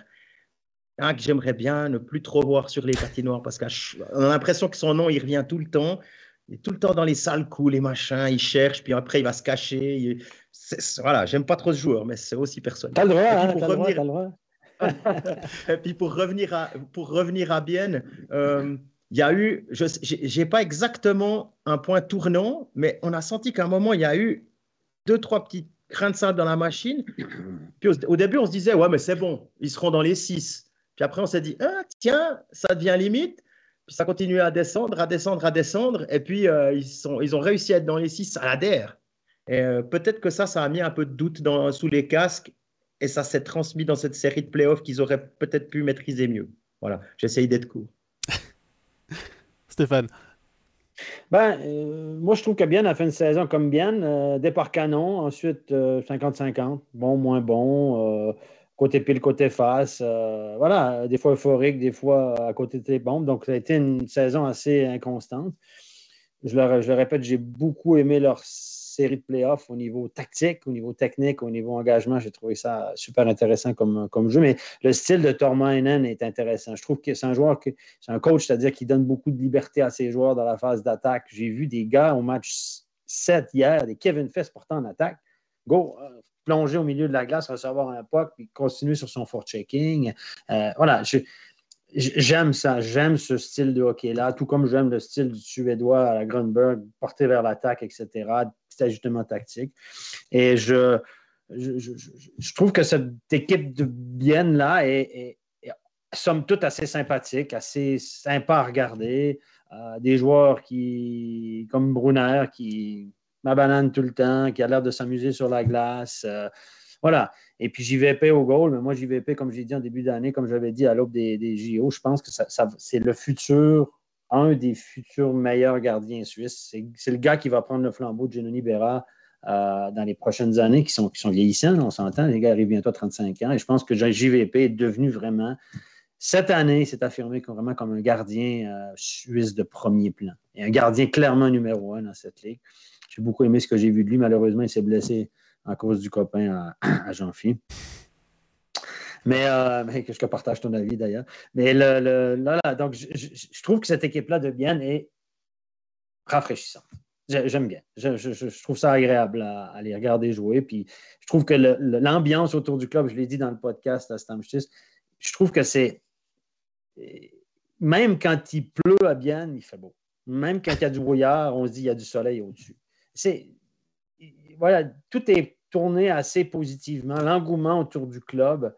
Ah, que j'aimerais bien ne plus trop voir sur les patinoires parce qu'on a l'impression que son nom, il revient tout le temps. Il est tout le temps dans les sales coups, les machins, il cherche, puis après, il va se cacher. Voilà, j'aime pas trop ce joueur, mais c'est aussi personnel. T'as le droit, t'as le droit. Et puis, pour revenir à Bienne, il y a eu, j'ai pas exactement un point tournant, mais on a senti qu'à un moment, il y a eu 2-3 petites craintes simples dans la machine. Puis au début, on se disait, ouais, mais c'est bon, ils seront dans les 6. Puis après, on s'est dit, ah, tiens, ça devient limite. Puis ça continue à descendre, à descendre, à descendre. Et puis, ils ont réussi à être dans les 6 à l'adhère. Et peut-être que ça a mis un peu de doute sous les casques. Et ça s'est transmis dans cette série de playoffs qu'ils auraient peut-être pu maîtriser mieux. Voilà, j'essaye d'être court. Stéphane. Moi, je trouve que Bienne, à la fin de saison, comme Bienne, départ canon, ensuite 50-50, bon, moins bon. Côté pile, côté face. Voilà, des fois euphorique, des fois à côté des bombes. Donc, ça a été une saison assez inconstante. Je le répète, j'ai beaucoup aimé leur série de playoffs au niveau tactique, au niveau technique, au niveau engagement. J'ai trouvé ça super intéressant comme jeu. Mais le style de Tormainen est intéressant. Je trouve que c'est un joueur, c'est un coach, c'est-à-dire qu'il donne beaucoup de liberté à ses joueurs dans la phase d'attaque. J'ai vu des gars au match 7 hier, des Kevin Fess portant en attaque. Go! Plonger au milieu de la glace, recevoir un puck, puis continuer sur son forechecking. Voilà, j'aime ça. J'aime ce style de hockey-là, tout comme j'aime le style du Suédois à Grönberg, porté vers l'attaque, etc., petit ajustement tactique. Et je trouve que cette équipe de Bienne-là est somme toute assez sympathique, assez sympa à regarder. Des joueurs comme Brunner qui... ma banane tout le temps, qui a l'air de s'amuser sur la glace. Voilà. Et puis JVP au goal, mais moi JVP, comme j'ai dit en début d'année, comme j'avais dit à l'aube des JO, je pense que c'est le futur, un des futurs meilleurs gardiens suisses. C'est le gars qui va prendre le flambeau de Giannoni Berra dans les prochaines années, qui sont vieillissants, on s'entend. Les gars arrivent bientôt à 35 ans. Et je pense que JVP est devenu vraiment, cette année, s'est affirmé vraiment comme un gardien suisse de premier plan. Et un gardien clairement numéro 1 dans cette ligue. J'ai beaucoup aimé ce que j'ai vu de lui. Malheureusement, il s'est blessé en cause du copain à Jean-Phi. Mais je partage ton avis, d'ailleurs. Mais donc, je trouve que cette équipe-là de Bienne est rafraîchissante. J'aime bien. Je trouve ça agréable à les regarder jouer. Puis, je trouve que l'ambiance autour du club, je l'ai dit dans le podcast à Stamstis, je trouve que c'est... Même quand il pleut à Bienne, il fait beau. Même quand il y a du brouillard, on se dit qu'il y a du soleil au-dessus. Voilà, tout est tourné assez positivement. L'engouement autour du club,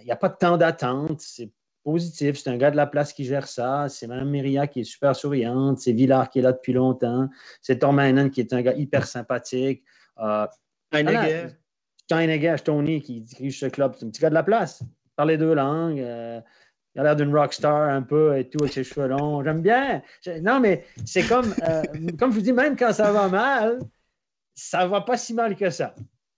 il n'y a pas de temps d'attente, c'est positif. C'est un gars de la place qui gère ça. C'est Mme Myria qui est super souriante. C'est Villard qui est là depuis longtemps. C'est Tormainen qui est un gars hyper sympathique. Steinegger, Tony qui dirige ce club, c'est un petit gars de la place. Il parle les deux langues. Il a l'air d'une rockstar un peu et tout, avec ses cheveux longs. J'aime bien. Non, mais c'est comme je vous dis, même quand ça va mal, ça va pas si mal que ça.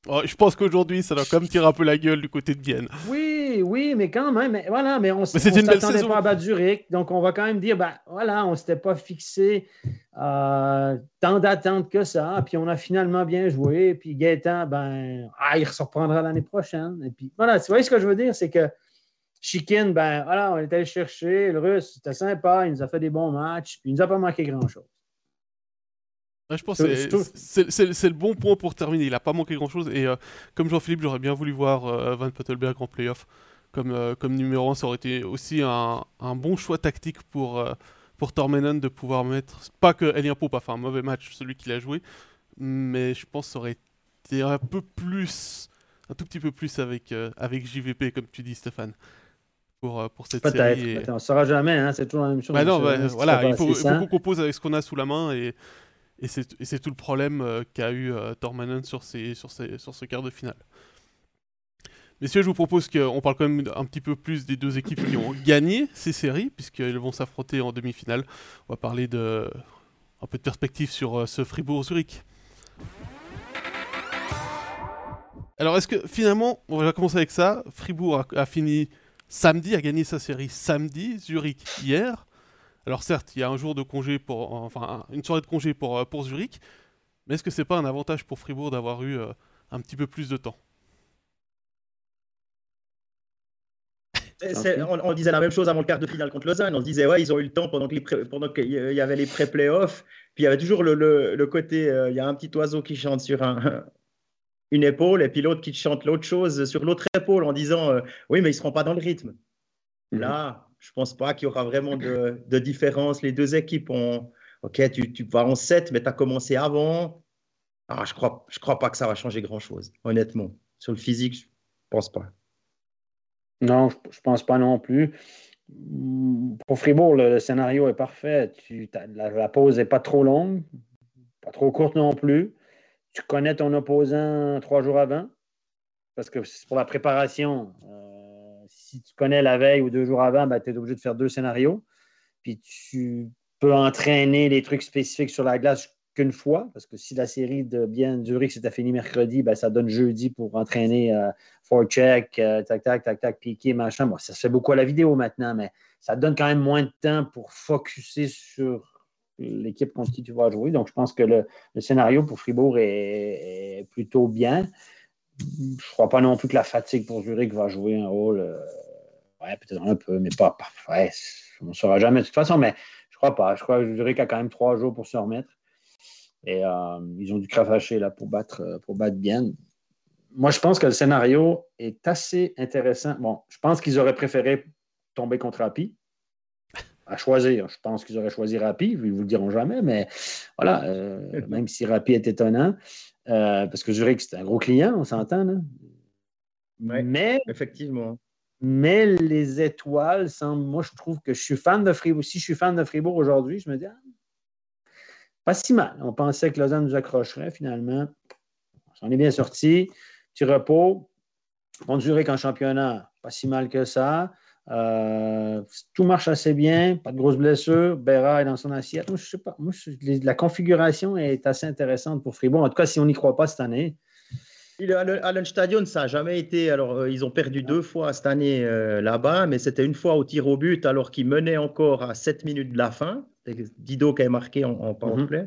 Oh, je pense qu'aujourd'hui, ça doit quand même tirer un peu la gueule du côté de Bienne. Oui, mais quand même. Mais voilà, mais on ne s'attendait pas à battre Zurich. Donc, on va quand même dire, voilà, on ne s'était pas fixé tant d'attente que ça. Puis, on a finalement bien joué. Puis, Gaëtan, il se reprendra l'année prochaine. Et puis, voilà, vous voyez ce que je veux dire, c'est que Chikin, on est allé chercher. Le Russe, c'était sympa. Il nous a fait des bons matchs. Puis il nous a pas manqué grand-chose. Ouais, je pense que c'est le bon point pour terminer. Il n'a pas manqué grand-chose. Et comme Jean-Philippe, j'aurais bien voulu voir van Pottelberg en play-off comme numéro 1. Ça aurait été aussi un bon choix tactique pour pour Tormenon de pouvoir mettre... Pas que Elien Poupe a fait un mauvais match, celui qu'il a joué, mais je pense que ça aurait été un peu plus, un tout petit peu plus avec JVP, comme tu dis, Stéphane, pour cette série. Et... Peut-être, on ne saura jamais, hein, c'est toujours la même chose. Bah non, bah, voilà, il faut qu'on compose avec ce qu'on a sous la main, et c'est tout le problème qu'a eu Tormenon sur ce quart de finale. Messieurs, je vous propose qu'on parle quand même un petit peu plus des deux équipes qui ont gagné ces séries, puisqu'elles vont s'affronter en demi-finale. On va parler un peu de perspective sur ce Fribourg-Zurich. Alors, est-ce que finalement, on va commencer avec ça, Fribourg a fini samedi, a gagné sa série samedi, Zurich hier. Alors certes, il y a un jour de congé une soirée de congé pour Zurich, mais est-ce que c'est pas un avantage pour Fribourg d'avoir eu un petit peu plus de temps ? On disait la même chose avant le quart de finale contre Lausanne. On se disait, ouais, ils ont eu le temps pendant qu'il y avait les pré-playoffs. Puis il y avait toujours le côté, il y a un petit oiseau qui chante sur une épaule et puis l'autre qui chante l'autre chose sur l'autre épaule en disant, oui, mais ils ne seront pas dans le rythme. Là, je ne pense pas qu'il y aura vraiment de différence. Les deux équipes ont, ok, tu vas en 7, mais tu as commencé avant. Ah, je crois pas que ça va changer grand-chose, honnêtement. Sur le physique, je ne pense pas. Non, je ne pense pas non plus. Pour Fribourg, le scénario est parfait. La pause n'est pas trop longue, pas trop courte non plus. Tu connais ton opposant 3 jours avant, parce que c'est pour la préparation. Si tu connais la veille ou 2 jours avant, ben, tu es obligé de faire 2 scénarios. Puis tu peux entraîner les trucs spécifiques sur la glace qu'une fois, parce que si la série de Bienne-Zurich s'était finie mercredi, ben, ça donne jeudi pour entraîner forecheck, tac-tac, piqué, machin. Bon, ça se fait beaucoup à la vidéo maintenant, mais ça donne quand même moins de temps pour focusser sur l'équipe contre qui tu vas jouer. Donc, je pense que le scénario pour Fribourg est plutôt bien. Je ne crois pas non plus que la fatigue pour Zurich va jouer un rôle. Ouais, peut-être un peu, mais pas parfait. On ne saura jamais de toute façon, mais je ne crois pas. Je crois que Zurich a quand même 3 jours pour se remettre. Et ils ont dû cravacher là, pour battre Bienne. Moi, je pense que le scénario est assez intéressant. Bon, je pense qu'ils auraient préféré tomber contre Rapi à choisir. Je pense qu'ils auraient choisi Rapi, ils ne vous le diront jamais, mais voilà, même si Rapi est étonnant, parce que Zurich, c'est un gros client, on s'entend. Là. Ouais, mais effectivement. Mais les étoiles semblent... Moi, je trouve que je suis fan de Fribourg. Si je suis fan de Fribourg aujourd'hui, je me dis... Pas si mal. On pensait que Lausanne nous accrocherait, finalement. On s'en est bien sorti. Petit repos. On durait qu'en championnat, pas si mal que ça. Tout marche assez bien. Pas de grosses blessures. Berra est dans son assiette. Moi, je ne sais pas. Moi, la configuration est assez intéressante pour Fribourg. En tout cas, si on n'y croit pas cette année. À l'Allenstadion, ça n'a jamais été. Alors, ils ont perdu 2 fois cette année là-bas, mais c'était une fois au tir au but, alors qu'ils menaient encore à 7 minutes de la fin. Didot qui avait marqué en power play.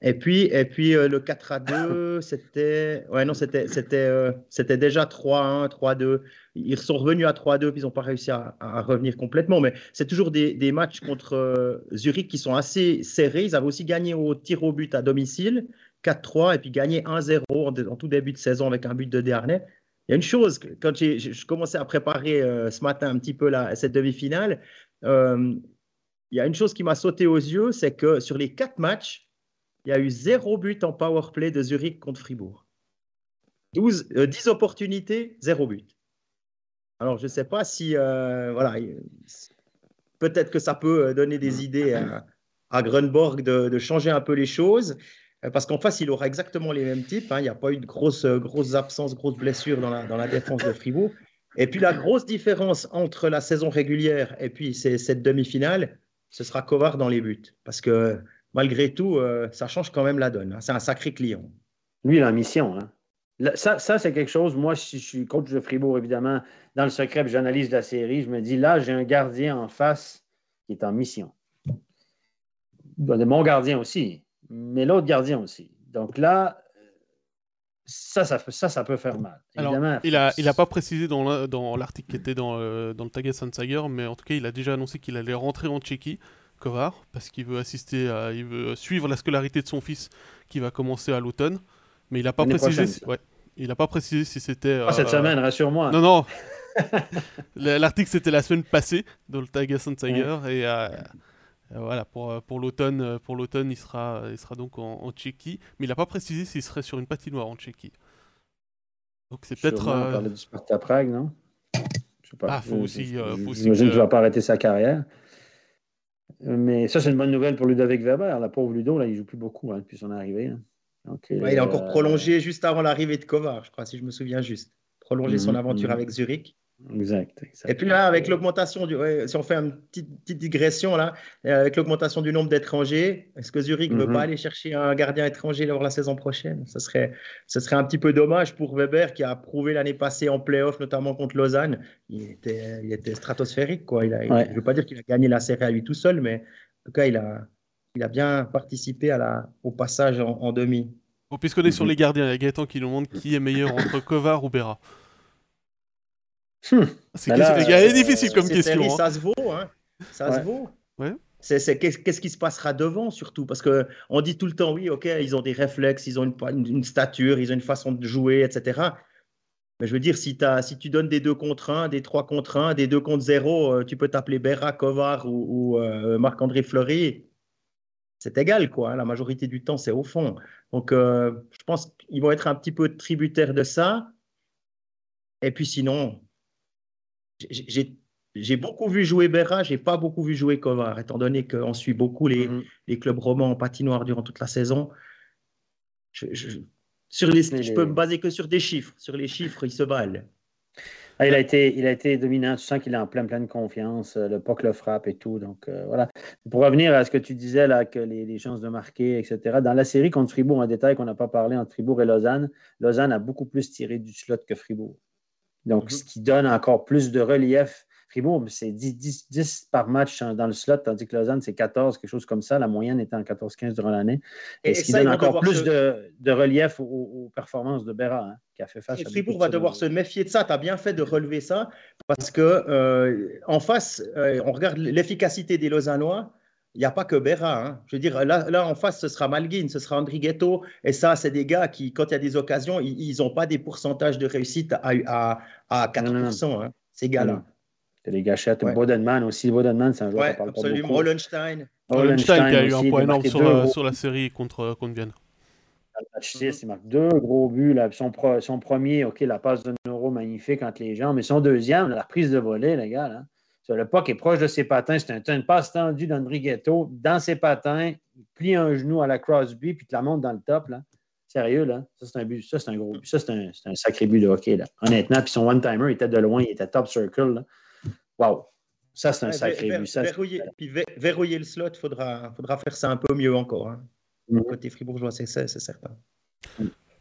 Et puis le 4-2, c'était. Ouais, non, c'était déjà 3-1, 3-2. Ils sont revenus à 3-2, puis ils n'ont pas réussi à revenir complètement. Mais c'est toujours des matchs contre Zurich qui sont assez serrés. Ils avaient aussi gagné au tir au but à domicile. 4-3 et puis gagner 1-0 en tout début de saison avec un but de Desharnais. Il y a une chose, quand je commençais à préparer ce matin un petit peu cette demi-finale, il y a une chose qui m'a sauté aux yeux, c'est que sur les 4 matchs, il y a eu 0 but en power play de Zurich contre Fribourg. 10 opportunités, 0 but. Alors, je ne sais pas si... voilà, peut-être que ça peut donner des idées à Grönborg de changer un peu les choses. Parce qu'en face, il aura exactement les mêmes types. Hein. Il n'y a pas eu de grosses absences, grosses blessures dans la défense de Fribourg. Et puis, la grosse différence entre la saison régulière et puis cette demi-finale, ce sera Kovar dans les buts. Parce que malgré tout, ça change quand même la donne. Hein. C'est un sacré client. Lui, il a une mission. Hein. Ça, c'est quelque chose. Moi, si je suis coach de Fribourg, évidemment, dans le secret, j'analyse la série. Je me dis, là, j'ai un gardien en face qui est en mission. Mon gardien aussi. Mais l'autre gardien aussi. Donc là, ça peut faire mal. Alors, il n'a pas précisé dans l'article qui était dans le Tages-Anzeiger, mais en tout cas, il a déjà annoncé qu'il allait rentrer en Tchéquie, Kovar, parce qu'il veut il veut suivre la scolarité de son fils qui va commencer à l'automne. Mais il n'a pas précisé. Il n'a pas précisé si c'était. Cette semaine, rassure-moi. Non. L'article, c'était la semaine passée dans le Tages-Anzeiger. Ouais. Et Voilà, pour l'automne, il sera donc en Tchéquie, mais il n'a pas précisé s'il serait sur une patinoire en Tchéquie. Donc c'est peut-être. On parlait du Sparta Prague, non? Je sais pas. Ah, faut aussi. J'imagine qu'il ne va pas arrêter sa carrière. Mais ça, c'est une bonne nouvelle pour Ludovic Weber. La pauvre Ludo, là, il ne joue plus beaucoup hein, depuis son arrivée. Hein. Okay, ouais, il a encore prolongé juste avant l'arrivée de Kovar, je crois, si je me souviens juste. Prolongé son aventure avec Zurich. Exact. Et puis là, avec l'augmentation du, si on fait une petite digression là, avec l'augmentation du nombre d'étrangers, est-ce que Zurich ne veut pas aller chercher un gardien étranger lors de la saison prochaine ? Ce serait un petit peu dommage pour Weber qui a prouvé l'année passée en play-off, notamment contre Lausanne. Il était stratosphérique quoi. Je ne veux pas dire qu'il a gagné la série à lui tout seul, mais en tout cas, il a bien participé au passage en demi. Bon, puisqu'on est sur les gardiens, il y a Gaëtan qui nous montre qui est meilleur entre Kovar ou Berra. Elle est difficile comme question. Série, hein. Ça se vaut, hein. Ça se vaut. Ouais. C'est qu'est-ce qui se passera devant surtout, parce que on dit tout le temps oui, ok, ils ont des réflexes, ils ont une stature, ils ont une façon de jouer, etc. Mais je veux dire, si tu donnes des 2 contre 1, des 3 contre 1, des 2 contre 0, tu peux t'appeler Berra, Kovar ou Marc-André Fleury. C'est égal, quoi. La majorité du temps, c'est au fond. Donc, je pense qu'ils vont être un petit peu tributaires de ça. Et puis sinon. J'ai beaucoup vu jouer Berra, j'ai pas beaucoup vu jouer Kovar, étant donné qu'on suit beaucoup les clubs romans en patinoire durant toute la saison. Je peux me baser que sur des chiffres. Sur les chiffres, ils se valent. Ah, il a été dominant. Tu sens qu'il est en pleine confiance. Le puck le frappe et tout. Donc, voilà. Pour revenir à ce que tu disais, là, que les chances de marquer, etc. Dans la série contre Fribourg, un détail qu'on n'a pas parlé entre Fribourg et Lausanne, Lausanne a beaucoup plus tiré du slot que Fribourg. Donc, ce qui donne encore plus de relief. Fribourg, c'est 10 par match dans le slot, tandis que Lausanne, c'est 14, quelque chose comme ça. La moyenne étant 14-15 durant l'année. Et ce qui donne encore plus de relief aux performances de Berra, hein, qui a fait face à Fribourg va devoir se méfier de ça. Tu as bien fait de relever ça, parce qu'en face, on regarde l'efficacité des Lausannois. Il n'y a pas que Berra. Hein. Je veux dire, là en face, ce sera Malgin, ce sera Andri Ghetto. Et ça, c'est des gars qui, quand il y a des occasions, ils n'ont pas des pourcentages de réussite à 4%. Hein, ces gars-là. C'est des gâchettes. Ouais. Bodenman aussi. Bodenman, c'est un joueur qu'on parle absolument. Pas beaucoup. Hollenstein qui a eu un point énorme sur la série contre Vienne. Il marque 2 gros buts. Là. Son premier, OK, la passe de Neuro magnifique entre les jambes. Mais son deuxième, la prise de volée, les gars, là. Le puck est proche de ses patins. C'est une passe tendue d'Andri Ghetto. Dans ses patins, il plie un genou à la Crosby puis te la monte dans le top. Là. Sérieux, là. Ça, c'est un but. Ça, c'est un gros but. Ça, c'est un sacré but de hockey, là. Honnêtement. Puis son one-timer, il était de loin. Il était top circle, là. Wow. Ça, c'est un sacré but. Ça, verrouiller le slot, il faudra faire ça un peu mieux encore. Hein. Côté fribourgeois, c'est certain.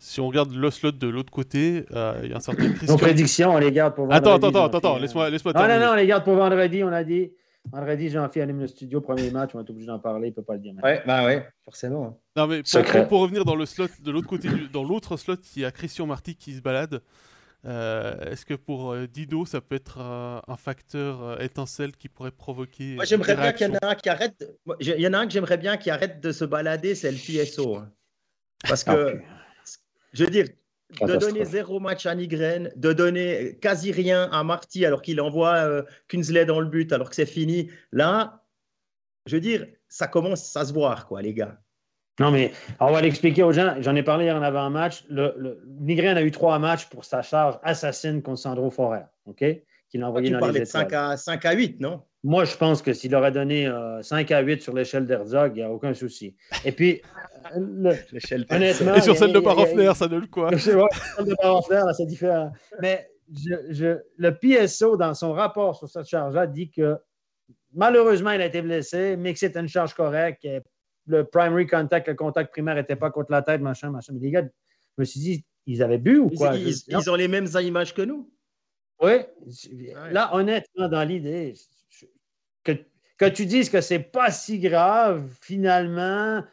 Si on regarde le slot de l'autre côté, il y a un certain Christian. Nos prédictions, on les garde pour vendredi. Attends, laisse-moi terminer. Non, on les garde pour vendredi, on a dit. Vendredi, Jean-Pierre anime le studio, premier match, on est obligé d'en parler, il ne peut pas le dire maintenant. Ouais, forcément. Non, mais pour revenir dans le slot, de l'autre côté, dans l'autre slot, il y a Christian Marty qui se balade. Est-ce que pour Dido, ça peut être un facteur étincelle qui pourrait provoquer. Moi, j'aimerais bien qu'il y en ait un qui arrête. Il y en a un que j'aimerais bien qui arrête de se balader, c'est le PSO. Hein. Parce que. Je veux dire, de donner 0 match à Nygren, de donner quasi rien à Marty alors qu'il envoie Künzle dans le but alors que c'est fini. Là, je veux dire, ça commence à se voir, quoi, les gars. Non, mais on va l'expliquer aux gens. J'en ai parlé hier en avant-match. Nygren a eu 3 matchs pour sa charge assassine contre Sandro Forrer, OK? Qu'il a envoyé dans les étoiles. Tu parlais de 5 à 8, non? Moi, je pense que s'il aurait donné 5 à 8 sur l'échelle d'Herzog, il n'y a aucun souci. Et puis, honnêtement... Et sur celle de Parofner, ça donne quoi? Sur celle de Parofner, c'est différent. Mais le PSO, dans son rapport sur cette charge-là, dit que malheureusement, il a été blessé, mais que c'était une charge correcte. Le primary contact, le contact primaire n'était pas contre la tête, machin. Mais les gars, je me suis dit, ils avaient bu ou quoi? Ils ont les mêmes images que nous. Oui. Là, honnêtement, dans l'idée... Que tu dises que c'est pas si grave, finalement,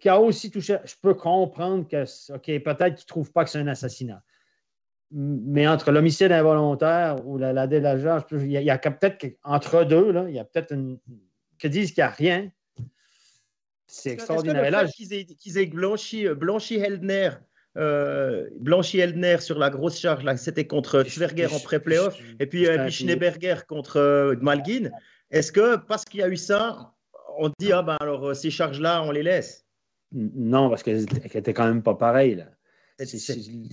qu'il a aussi touché. Je peux comprendre que, OK, peut-être qu'ils ne trouvent pas que c'est un assassinat. Mais entre l'homicide involontaire ou la délageance, il y a peut-être entre deux, là, il y a peut-être une. Que disent qu'il n'y a rien. C'est extraordinaire. Est-ce que qu'ils aient blanchi-Heldner. Blanchi-Heldner sur la grosse charge, là, c'était contre Schwerger en pré-playoff, et puis Schneeberger contre Malgin. Est-ce que parce qu'il y a eu ça, on dit, ah ben alors, ces charges-là, on les laisse. Non, parce qu'elles n'étaient quand même pas pareilles, là.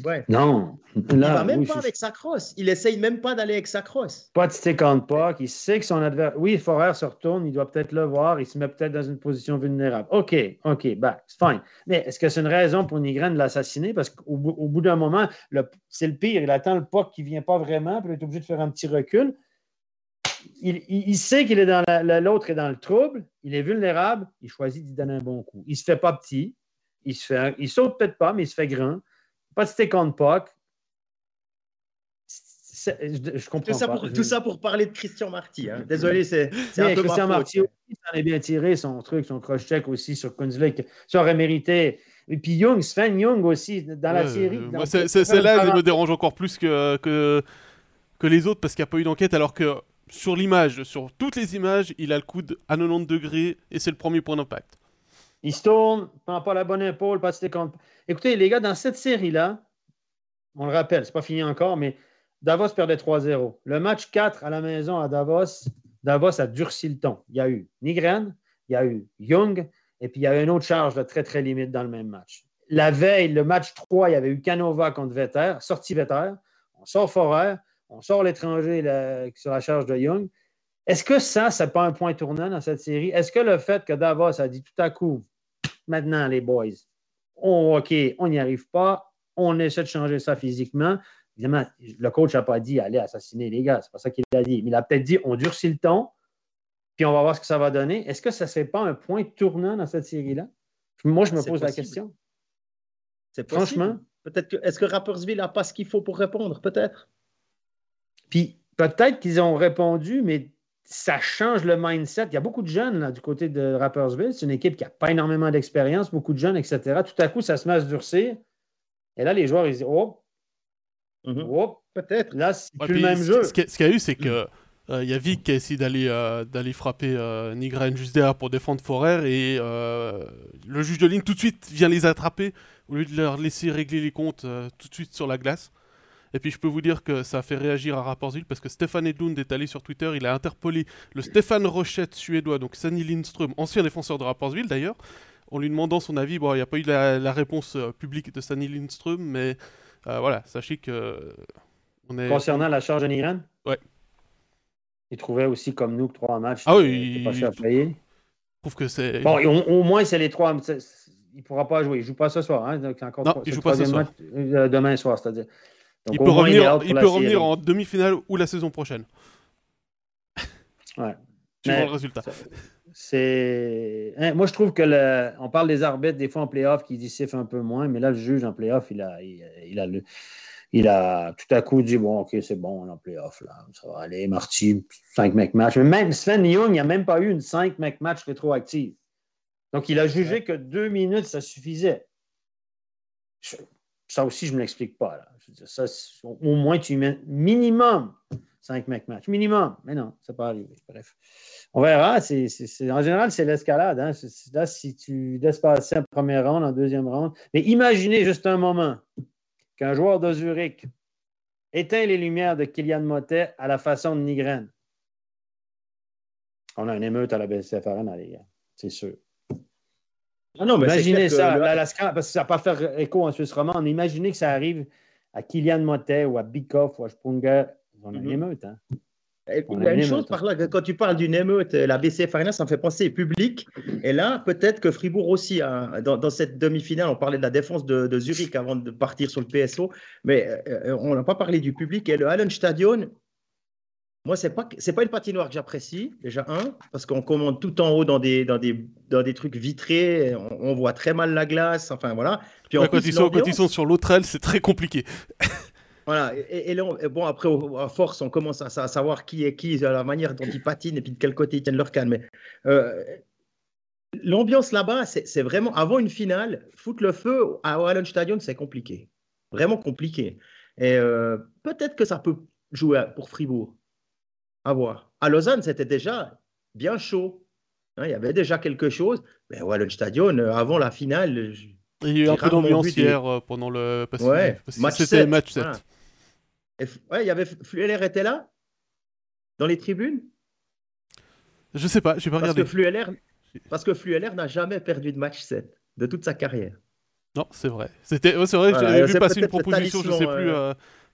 Ouais. Non. Il ne va même pas avec sa crosse. Il n'essaye même pas d'aller avec sa crosse. Pas de stick on puck. Il sait que son adversaire... Oui, Forer se retourne. Il doit peut-être le voir. Il se met peut-être dans une position vulnérable. OK, OK, bah, c'est fine. Mais est-ce que c'est une raison pour Nygren de l'assassiner? Parce qu'au bout d'un moment, c'est le pire. Il attend le puck qui ne vient pas vraiment. Puis il est obligé de faire un petit recul. Il sait qu'il est dans l'autre est dans le trouble. Il est vulnérable. Il choisit d'y donner un bon coup. Il ne se fait pas petit. Il saute peut-être pas, mais il se fait grand. Pas de stick on puck. Je comprends tout ça, pas. Tout ça pour parler de Christian Marty. Hein. Désolé, c'est un peu Christian Marty aussi, ça en est bien tiré, son truc, son cross-check aussi sur Kunzley. Ça aurait mérité. Et puis Young, Sven Young aussi, dans la série. Celle-là, elle me dérange encore plus que les autres, parce qu'il n'y a pas eu d'enquête, alors que sur l'image, sur toutes les images, il a le coude à 90 degrés, et c'est le premier point d'impact. Il se tourne, prend pas la bonne épaule, pas de stick on puck. Écoutez, les gars, dans cette série-là, on le rappelle, c'est pas fini encore, mais Davos perdait 3-0. Le match 4 à la maison à Davos, Davos a durci le ton. Il y a eu Nygren, il y a eu Young, et puis il y a eu une autre charge de très, très limite dans le même match. La veille, le match 3, il y avait eu Canova contre Vetter, sortie Vetter, on sort Forer, on sort l'étranger sur la charge de Young. Est-ce que ça, c'est pas un point tournant dans cette série? Est-ce que le fait que Davos a dit tout à coup, maintenant les boys, OK, on n'y arrive pas, on essaie de changer ça physiquement. Évidemment, le coach n'a pas dit allez assassiner les gars, c'est pas ça qu'il a dit. Mais il a peut-être dit on durcit le ton, puis on va voir ce que ça va donner. Est-ce que ça ne serait pas un point tournant dans cette série-là? Moi, je me pose la question. C'est possible. Franchement. Peut-être que, est-ce que Rappersville n'a pas ce qu'il faut pour répondre? Peut-être. Puis peut-être qu'ils ont répondu, mais ça change le mindset. Il y a beaucoup de jeunes là, du côté de Rappersville. C'est une équipe qui n'a pas énormément d'expérience, beaucoup de jeunes, etc. Tout à coup, ça se met à se durcir. Et là, les joueurs, ils disent oh, peut-être. Là, c'est plus le même jeu. Ce qu'il y a eu, c'est qu'il y a Vic qui a essayé d'aller frapper Nygren juste derrière pour défendre Forer. Et le juge de ligne, tout de suite, vient les attraper au lieu de leur laisser régler les comptes tout de suite sur la glace. Et puis, je peux vous dire que ça a fait réagir à Rappersville parce que Stéphane Edlund est allé sur Twitter. Il a interpellé le Stéphane Rochette suédois, donc Sani Lindström, ancien défenseur de Rappersville d'ailleurs, en lui demandant son avis. Bon, il n'y a pas eu la réponse publique de Sani Lindström, mais voilà, sachez que... on est... Concernant la charge de Nygren? Ouais. Il trouvait aussi, comme nous, que 3 matchs, oui, pas cher à payer. Je trouve que c'est... Bon, au moins, c'est les 3... Il ne pourra pas jouer. Il ne joue pas ce soir. Hein. Donc, encore non, il ne joue pas ce soir. Demain soir, c'est-à-dire... Donc, il peut revenir en demi-finale ou la saison prochaine. Ouais. Tu vois le résultat. Moi, je trouve que on parle des arbitres des fois en play-off qui sifflent un peu moins, mais là, le juge en play-off, il a tout à coup dit bon, OK, c'est bon, on est en play-off, là. Ça va aller, Marty, 5 mec-match. Mais même Sven Young, il n'y a même pas eu une 5 mec-match rétroactive. Donc, il a jugé que 2 minutes, ça suffisait. Ça aussi, je ne me l'explique pas. Là. Je veux dire, ça, au moins, tu mets minimum 5 mec-match. Minimum. Mais non, ça n'est pas arrivé. Bref. On verra. En général, c'est l'escalade. Hein. Là, si tu laisses passer en première ronde, en deuxième ronde. Mais imaginez juste un moment qu'un joueur de Zurich éteint les lumières de Kylian Mottet à la façon de Nygren. On a une émeute à la BCFRN, les gars. C'est sûr. Ah non, mais imaginez ça, parce que ça ne va pas faire écho en Suisse romande. Imaginez que ça arrive à Kylian Mottet ou à Bikoff ou à Sprunger. On a une émeute. Hein? Quand tu parles d'une émeute, la BCFRN, ça me fait penser public. Et là, peut-être que Fribourg aussi, hein, dans cette demi-finale, on parlait de la défense de Zurich avant de partir sur le PSO, mais on n'a pas parlé du public. Et le Hallenstadion, moi, c'est pas une patinoire que j'apprécie, déjà, parce qu'on commande tout en haut dans des trucs vitrés, on voit très mal la glace, enfin, voilà. Puis en plus, quand ils sont sur l'autre aile, c'est très compliqué. Voilà, et là, bon, après, à force, on commence à savoir qui est qui, la manière dont ils patinent et puis de quel côté ils tiennent leur canne. Mais l'ambiance là-bas, c'est vraiment, avant une finale, foutre le feu à Hallenstadion, c'est compliqué. Vraiment compliqué. Et peut-être que ça peut jouer pour Fribourg. À voir. À Lausanne, c'était déjà bien chaud. Hein, il y avait déjà quelque chose. Mais Hallenstadion, avant la finale... Il y a eu un peu d'ambiance hier pendant le... match 7. Voilà. Il y avait... Flueller était là? Dans les tribunes? Je sais pas, j'ai pas regardé. Parce que Flueller... Parce que Flueller n'a jamais perdu de match 7 de toute sa carrière. Non, c'est vrai. C'est vrai, voilà, j'avais vu passer une proposition, je ne sais plus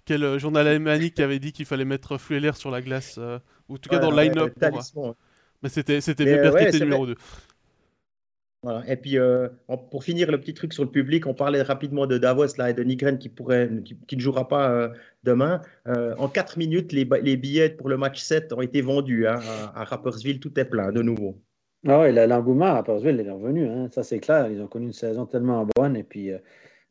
quel journal alémanique qui avait dit qu'il fallait mettre Flueller sur la glace, ou en tout cas dans le line-up. Mais c'était Weber qui était numéro 2. Voilà. Et puis, pour finir le petit truc sur le public, on parlait rapidement de Davos là, et de Nygren qui ne jouera pas demain. En 4 minutes, les billets pour le match 7 ont été vendus hein, à Rapperswil. Tout est plein de nouveau. Ah oui, l'engouement à Rapperswil est revenu. Hein. Ça, c'est clair. Ils ont connu une saison tellement bonne. Et puis,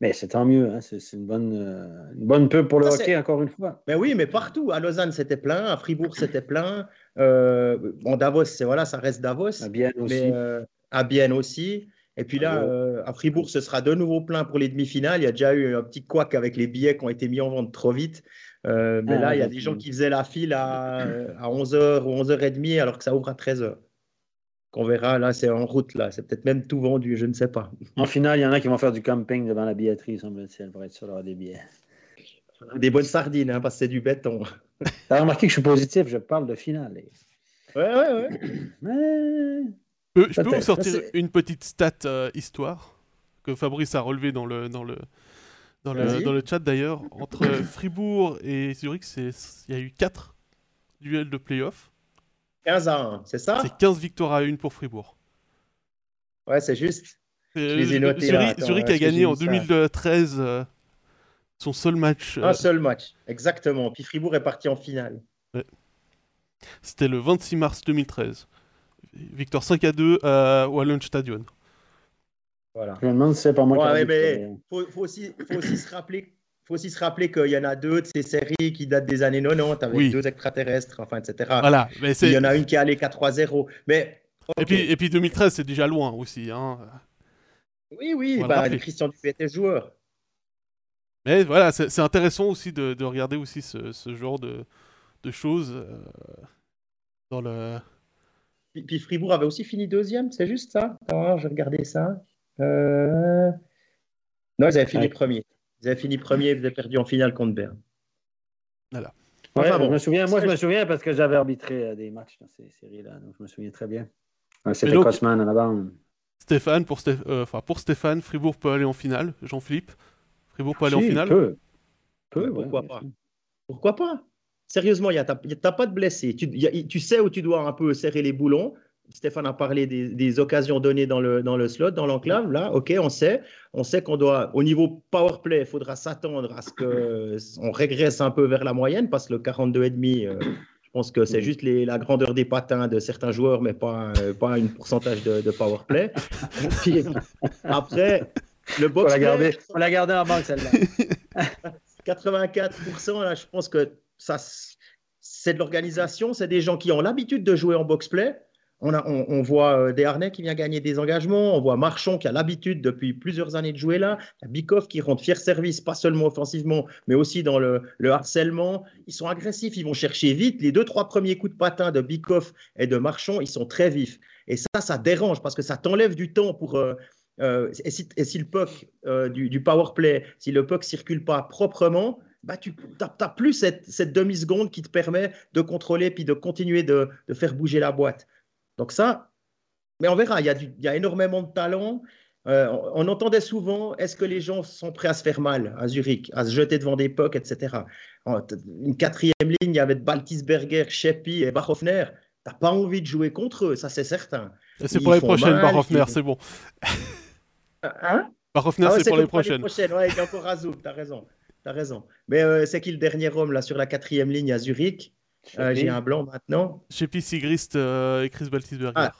mais c'est tant mieux. Hein. C'est une bonne pub pour le hockey, encore une fois. Mais oui, mais partout. À Lausanne, c'était plein. À Fribourg, c'était plein. Bon, Davos, ça reste Davos. Bien aussi. Mais, à Bienne aussi. Et puis là, à Fribourg, ce sera de nouveau plein pour les demi-finales. Il y a déjà eu un petit couac avec les billets qui ont été mis en vente trop vite. Mais là, il y a des gens qui faisaient la file à 11h ou 11h30 alors que ça ouvre à 13h. Qu'on verra, là, c'est en route. Là. C'est peut-être même tout vendu, je ne sais pas. En finale, il y en a qui vont faire du camping devant la billetterie, semble-t-il, pour être sûr d'avoir des billets. Des bonnes sardines, hein, parce que c'est du béton. Tu as remarqué que je suis positif, je parle de finale. Ouais. Mais... Je peux vous sortir une petite stat histoire que Fabrice a relevée dans le chat d'ailleurs. Entre Fribourg et Zurich, il y a eu 4 duels de play-off. 15-1, c'est ça ? C'est 15 victoires à 1 pour Fribourg. Ouais, c'est juste. Zurich a gagné en 2013 son seul match. Un seul match, exactement. Puis Fribourg est parti en finale. Ouais. C'était le 26 mars 2013. Victoire 5-2 à Wallonstadion. Voilà. Je me demande si c'est pas moi qui ai dit. Faut aussi se rappeler qu'il y en a 2 de ces séries qui datent des années 90 avec 2 extraterrestres, enfin, etc. Voilà, mais il y en a une qui est allée 4-3-0. Mais, okay. et puis 2013, c'est déjà loin aussi. Hein. Oui, voilà, Christian Dubé était joueur. Mais voilà, c'est intéressant aussi de regarder aussi ce genre de choses dans le... Puis Fribourg avait aussi fini 2e, c'est juste ça ? Attends, je regardais ça. Non, ils avaient fini premier. Ils avaient perdu en finale contre Berne. Voilà. Ouais, enfin, bon. Je me souviens parce que j'avais arbitré des matchs dans ces séries-là, donc je me souviens très bien. Ouais, c'était Cosman à la bande. Pour Stéphane, Fribourg peut aller en finale. Jean-Philippe, Fribourg peut aller en finale ? Peut, Pourquoi pas ? Sérieusement, t'as pas de blessé. Tu sais où tu dois un peu serrer les boulons. Stéphane a parlé des occasions données dans le slot, dans l'enclave. Là, OK, on sait qu'on doit, au niveau powerplay, il faudra s'attendre à ce qu'on régresse un peu vers la moyenne parce que le 42,5, je pense que c'est juste la grandeur des patins de certains joueurs, mais pas un pourcentage de powerplay. Puis, après, le box. On l'a gardé en banque, celle-là. 84%, là, je pense que ça, c'est de l'organisation, c'est des gens qui ont l'habitude de jouer en box-play. On voit Desharnais qui vient gagner des engagements, on voit Marchand qui a l'habitude depuis plusieurs années de jouer là, Bikoff qui rentre fier service, pas seulement offensivement, mais aussi dans le harcèlement. Ils sont agressifs, ils vont chercher vite. Les 2-3 premiers coups de patin de Bikoff et de Marchand, ils sont très vifs. Et ça dérange parce que ça t'enlève du temps pour... et si le puck du powerplay, si le puck ne circule pas proprement... Bah, tu n'as plus cette demi-seconde qui te permet de contrôler puis de continuer de faire bouger la boîte. Donc ça, mais on verra, il y a énormément de talent. On entendait souvent, est-ce que les gens sont prêts à se faire mal à Zurich, à se jeter devant des pucks, etc. Une 4e ligne avec Baltisberger, Sheppy et Barhoffner. Tu n'as pas envie de jouer contre eux, ça c'est certain. Et c'est pour les prochaines, Barhoffner, c'est bon. Hein ? Barhoffner, c'est pour les prochaines. Ouais, il y a encore Razou, tu as raison. T'as raison. Mais c'est qui le dernier homme là, sur la 4e ligne à Zurich ? J'ai un blanc maintenant. Sheppy, Sigrist et Chris Baltisberger. Ah,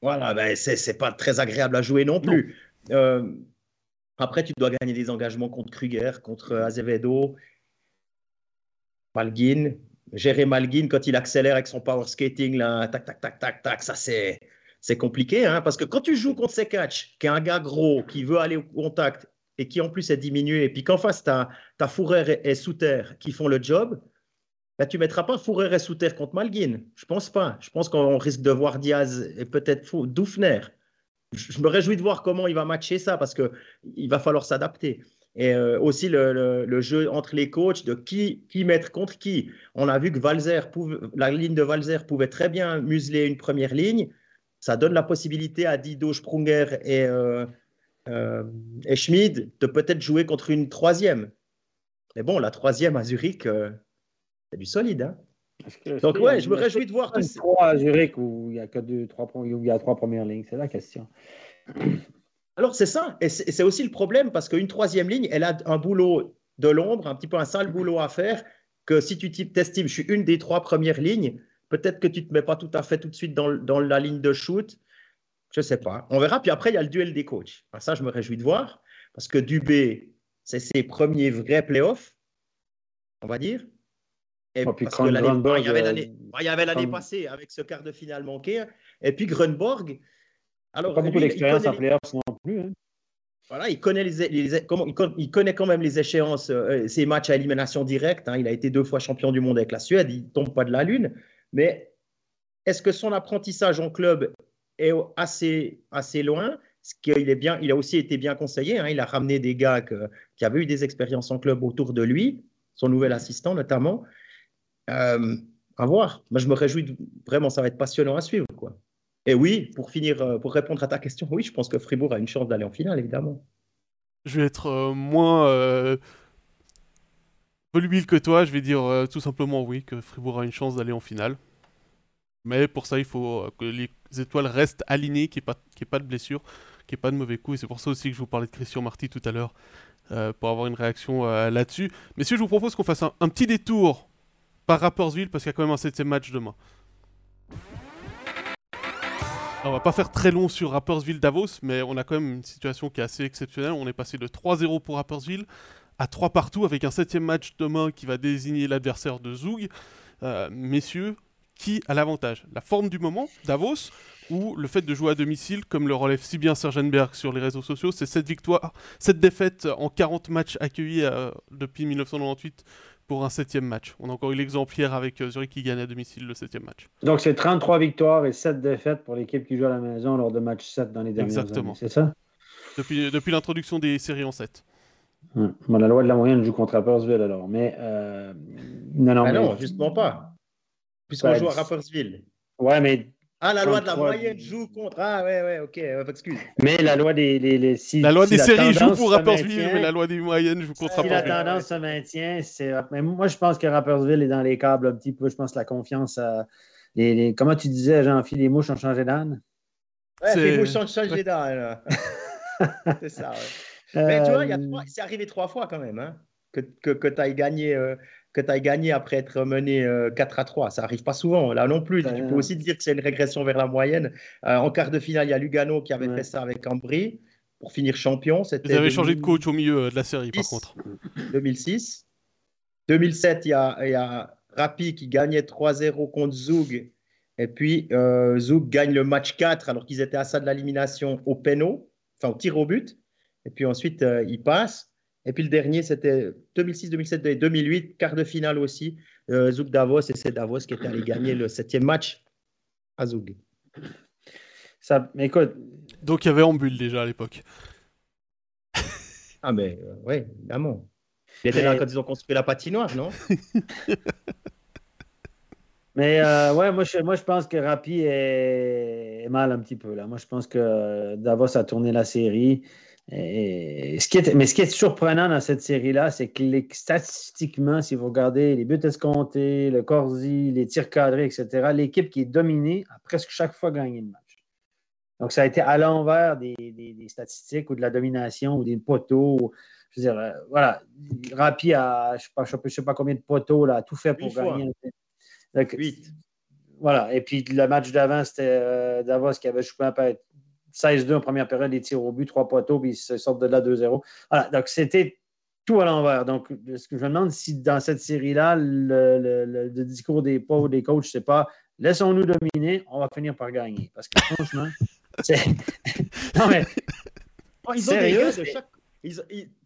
voilà, ben c'est pas très agréable à jouer non plus. Non. Après, tu dois gagner des engagements contre Kruger, contre Azevedo, Malgin. Gérer Malgin quand il accélère avec son power skating, là, tac, ça c'est compliqué. Hein, parce que quand tu joues contre Sekac, qui est un gars gros, qui veut aller au contact, et qui en plus est diminué, et puis qu'en face, tu as Fourer et Souter qui font le job, ben, tu ne mettras pas Fourer et Souter contre Malgin. Je ne pense pas. Je pense qu'on risque de voir Diaz et peut-être Dufner. Je me réjouis de voir comment il va matcher ça, parce qu'il va falloir s'adapter. Et aussi le jeu entre les coachs de qui mettre contre qui. On a vu que la ligne de Valzer pouvait très bien museler une première ligne, Ça donne la possibilité à Dido, Sprunger et Schmid de peut-être jouer contre une troisième. Mais bon, la troisième à Zurich, c'est du solide. Hein. Donc, ouais, je me réjouis de voir tout ça. À Zurich où il y a que trois premières lignes, c'est la question. Alors, c'est ça. Et c'est aussi le problème parce qu'une troisième ligne, elle a un boulot de l'ombre, un petit peu un sale boulot à faire que si tu t'estimes, je suis une des trois premières lignes, peut-être que tu ne te mets pas tout à fait tout de suite dans la ligne de shoot. Je ne sais pas. On verra. Puis après, il y a le duel des coachs. Enfin, ça, je me réjouis de voir parce que Dubé, c'est ses premiers vrais playoffs, on va dire. Et oh, puis parce que il y avait l'année passée avec ce quart de finale manqué. Et puis Grönborg. Alors, pas beaucoup d'expérience en playoffs non plus. Hein. Voilà, il connaît, il connaît quand même les échéances, ses matchs à élimination directe. Hein, il a été 2 fois champion du monde avec la Suède. Il ne tombe pas de la lune. Mais est-ce que son apprentissage en club est assez loin? Ce qu'il est bien, il a aussi été bien conseillé. Hein, il a ramené des gars qui avaient eu des expériences en club autour de lui, son nouvel assistant notamment. À voir. Moi, je me réjouis vraiment, ça va être passionnant à suivre, quoi. Et oui, pour finir, pour répondre à ta question, oui, je pense que Fribourg a une chance d'aller en finale, évidemment. Je vais être moins volubile que toi, je vais dire tout simplement oui, que Fribourg a une chance d'aller en finale. Mais pour ça, il faut que les étoiles restent alignées, qu'il n'y ait pas de blessure, qu'il n'y ait pas de mauvais coups. Et c'est pour ça aussi que je vous parlais de Christian Marty tout à l'heure, pour avoir une réaction là-dessus. Messieurs, je vous propose qu'on fasse un petit détour par Rapperswil, parce qu'il y a quand même un 7e match demain. Alors, on va pas faire très long sur Rapperswil-Davos, mais on a quand même une situation qui est assez exceptionnelle. On est passé de 3-0 pour Rapperswil à 3-3, avec un 7e match demain qui va désigner l'adversaire de Zug. Messieurs, qui a l'avantage? La forme du moment, Davos, ou le fait de jouer à domicile, comme le relève si bien Sergenberg sur les réseaux sociaux, c'est 7 victoires, 7 défaites en 40 matchs accueillis depuis 1998 pour un 7e match. On a encore eu l'exemple hier avec Zurich qui gagne à domicile le 7e match. Donc c'est 33 victoires et 7 défaites pour l'équipe qui joue à la maison lors de match 7 dans les dernières années, c'est ça? Depuis l'introduction des séries en 7. Bon, la loi de la moyenne joue contre Rapperswil alors, mais... Non, justement pas. Puisqu'on joue à Rapperswil. Ouais, mais... Ah, la loi de la moyenne joue contre... Ah, ouais, ok, excuse. Mais la loi des séries joue pour Rapperswil, mais la loi des moyennes joue contre Rapperswil. Si la tendance se maintient, c'est... Mais moi, je pense que Rapperswil est dans les câbles un petit peu. Je pense que la confiance... Comment tu disais, Jean-Philippe, les mouches ont changé d'âne? Ouais, les mouches ont changé d'âne. C'est ça, ouais. Mais tu vois, c'est arrivé 3 fois quand même, hein, que tu ailles gagner... que tu ailles gagner après être mené 4-3. Ça n'arrive pas souvent, là non plus. Tu peux aussi te dire que c'est une régression vers la moyenne. En quart de finale, il y a Lugano qui avait fait ça avec Ambry pour finir champion. Ils avaient changé de coach au milieu de la série, par contre. 2006. 2007, il y a Rapi qui gagnait 3-0 contre Zug. Et puis, Zug gagne le match 4 alors qu'ils étaient à ça de l'élimination au péno, enfin au tir au but. Et puis ensuite, ils passent. Et puis le dernier, c'était 2006, 2007 et 2008, quart de finale aussi, Zug Davos, et c'est Davos qui était allé gagner le 7e match à Zug. Ça, mais écoute... Donc il y avait Ambul déjà à l'époque. Ah mais oui, évidemment. Il était là quand ils ont construit la patinoire, non? Mais ouais, moi je pense que Rapi est mal un petit peu là. Moi je pense que Davos a tourné la série. Mais ce qui est surprenant dans cette série-là, c'est que statistiquement, si vous regardez les buts escomptés, le Corsi, les tirs cadrés, etc., l'équipe qui est dominée a presque chaque fois gagné le match. Donc, ça a été à l'envers des statistiques ou de la domination ou des poteaux. Je veux dire, voilà, Rapi a, je ne sais pas combien de poteaux, là, a tout fait pour 8 fois. Gagner. Donc, 8. Voilà. Et puis, le match d'avant, c'était Davos qui avait chopé un peu 16-2 en première période, les tirs au but, 3 poteaux, puis ils se sortent de là 2-0. Voilà, donc c'était tout à l'envers. Donc, ce que je me demande si dans cette série-là, le discours des pauvres, des coachs, c'est pas laissons-nous dominer, on va finir par gagner. Parce que franchement, c'est. Non mais. Ils ont des gars de chaque.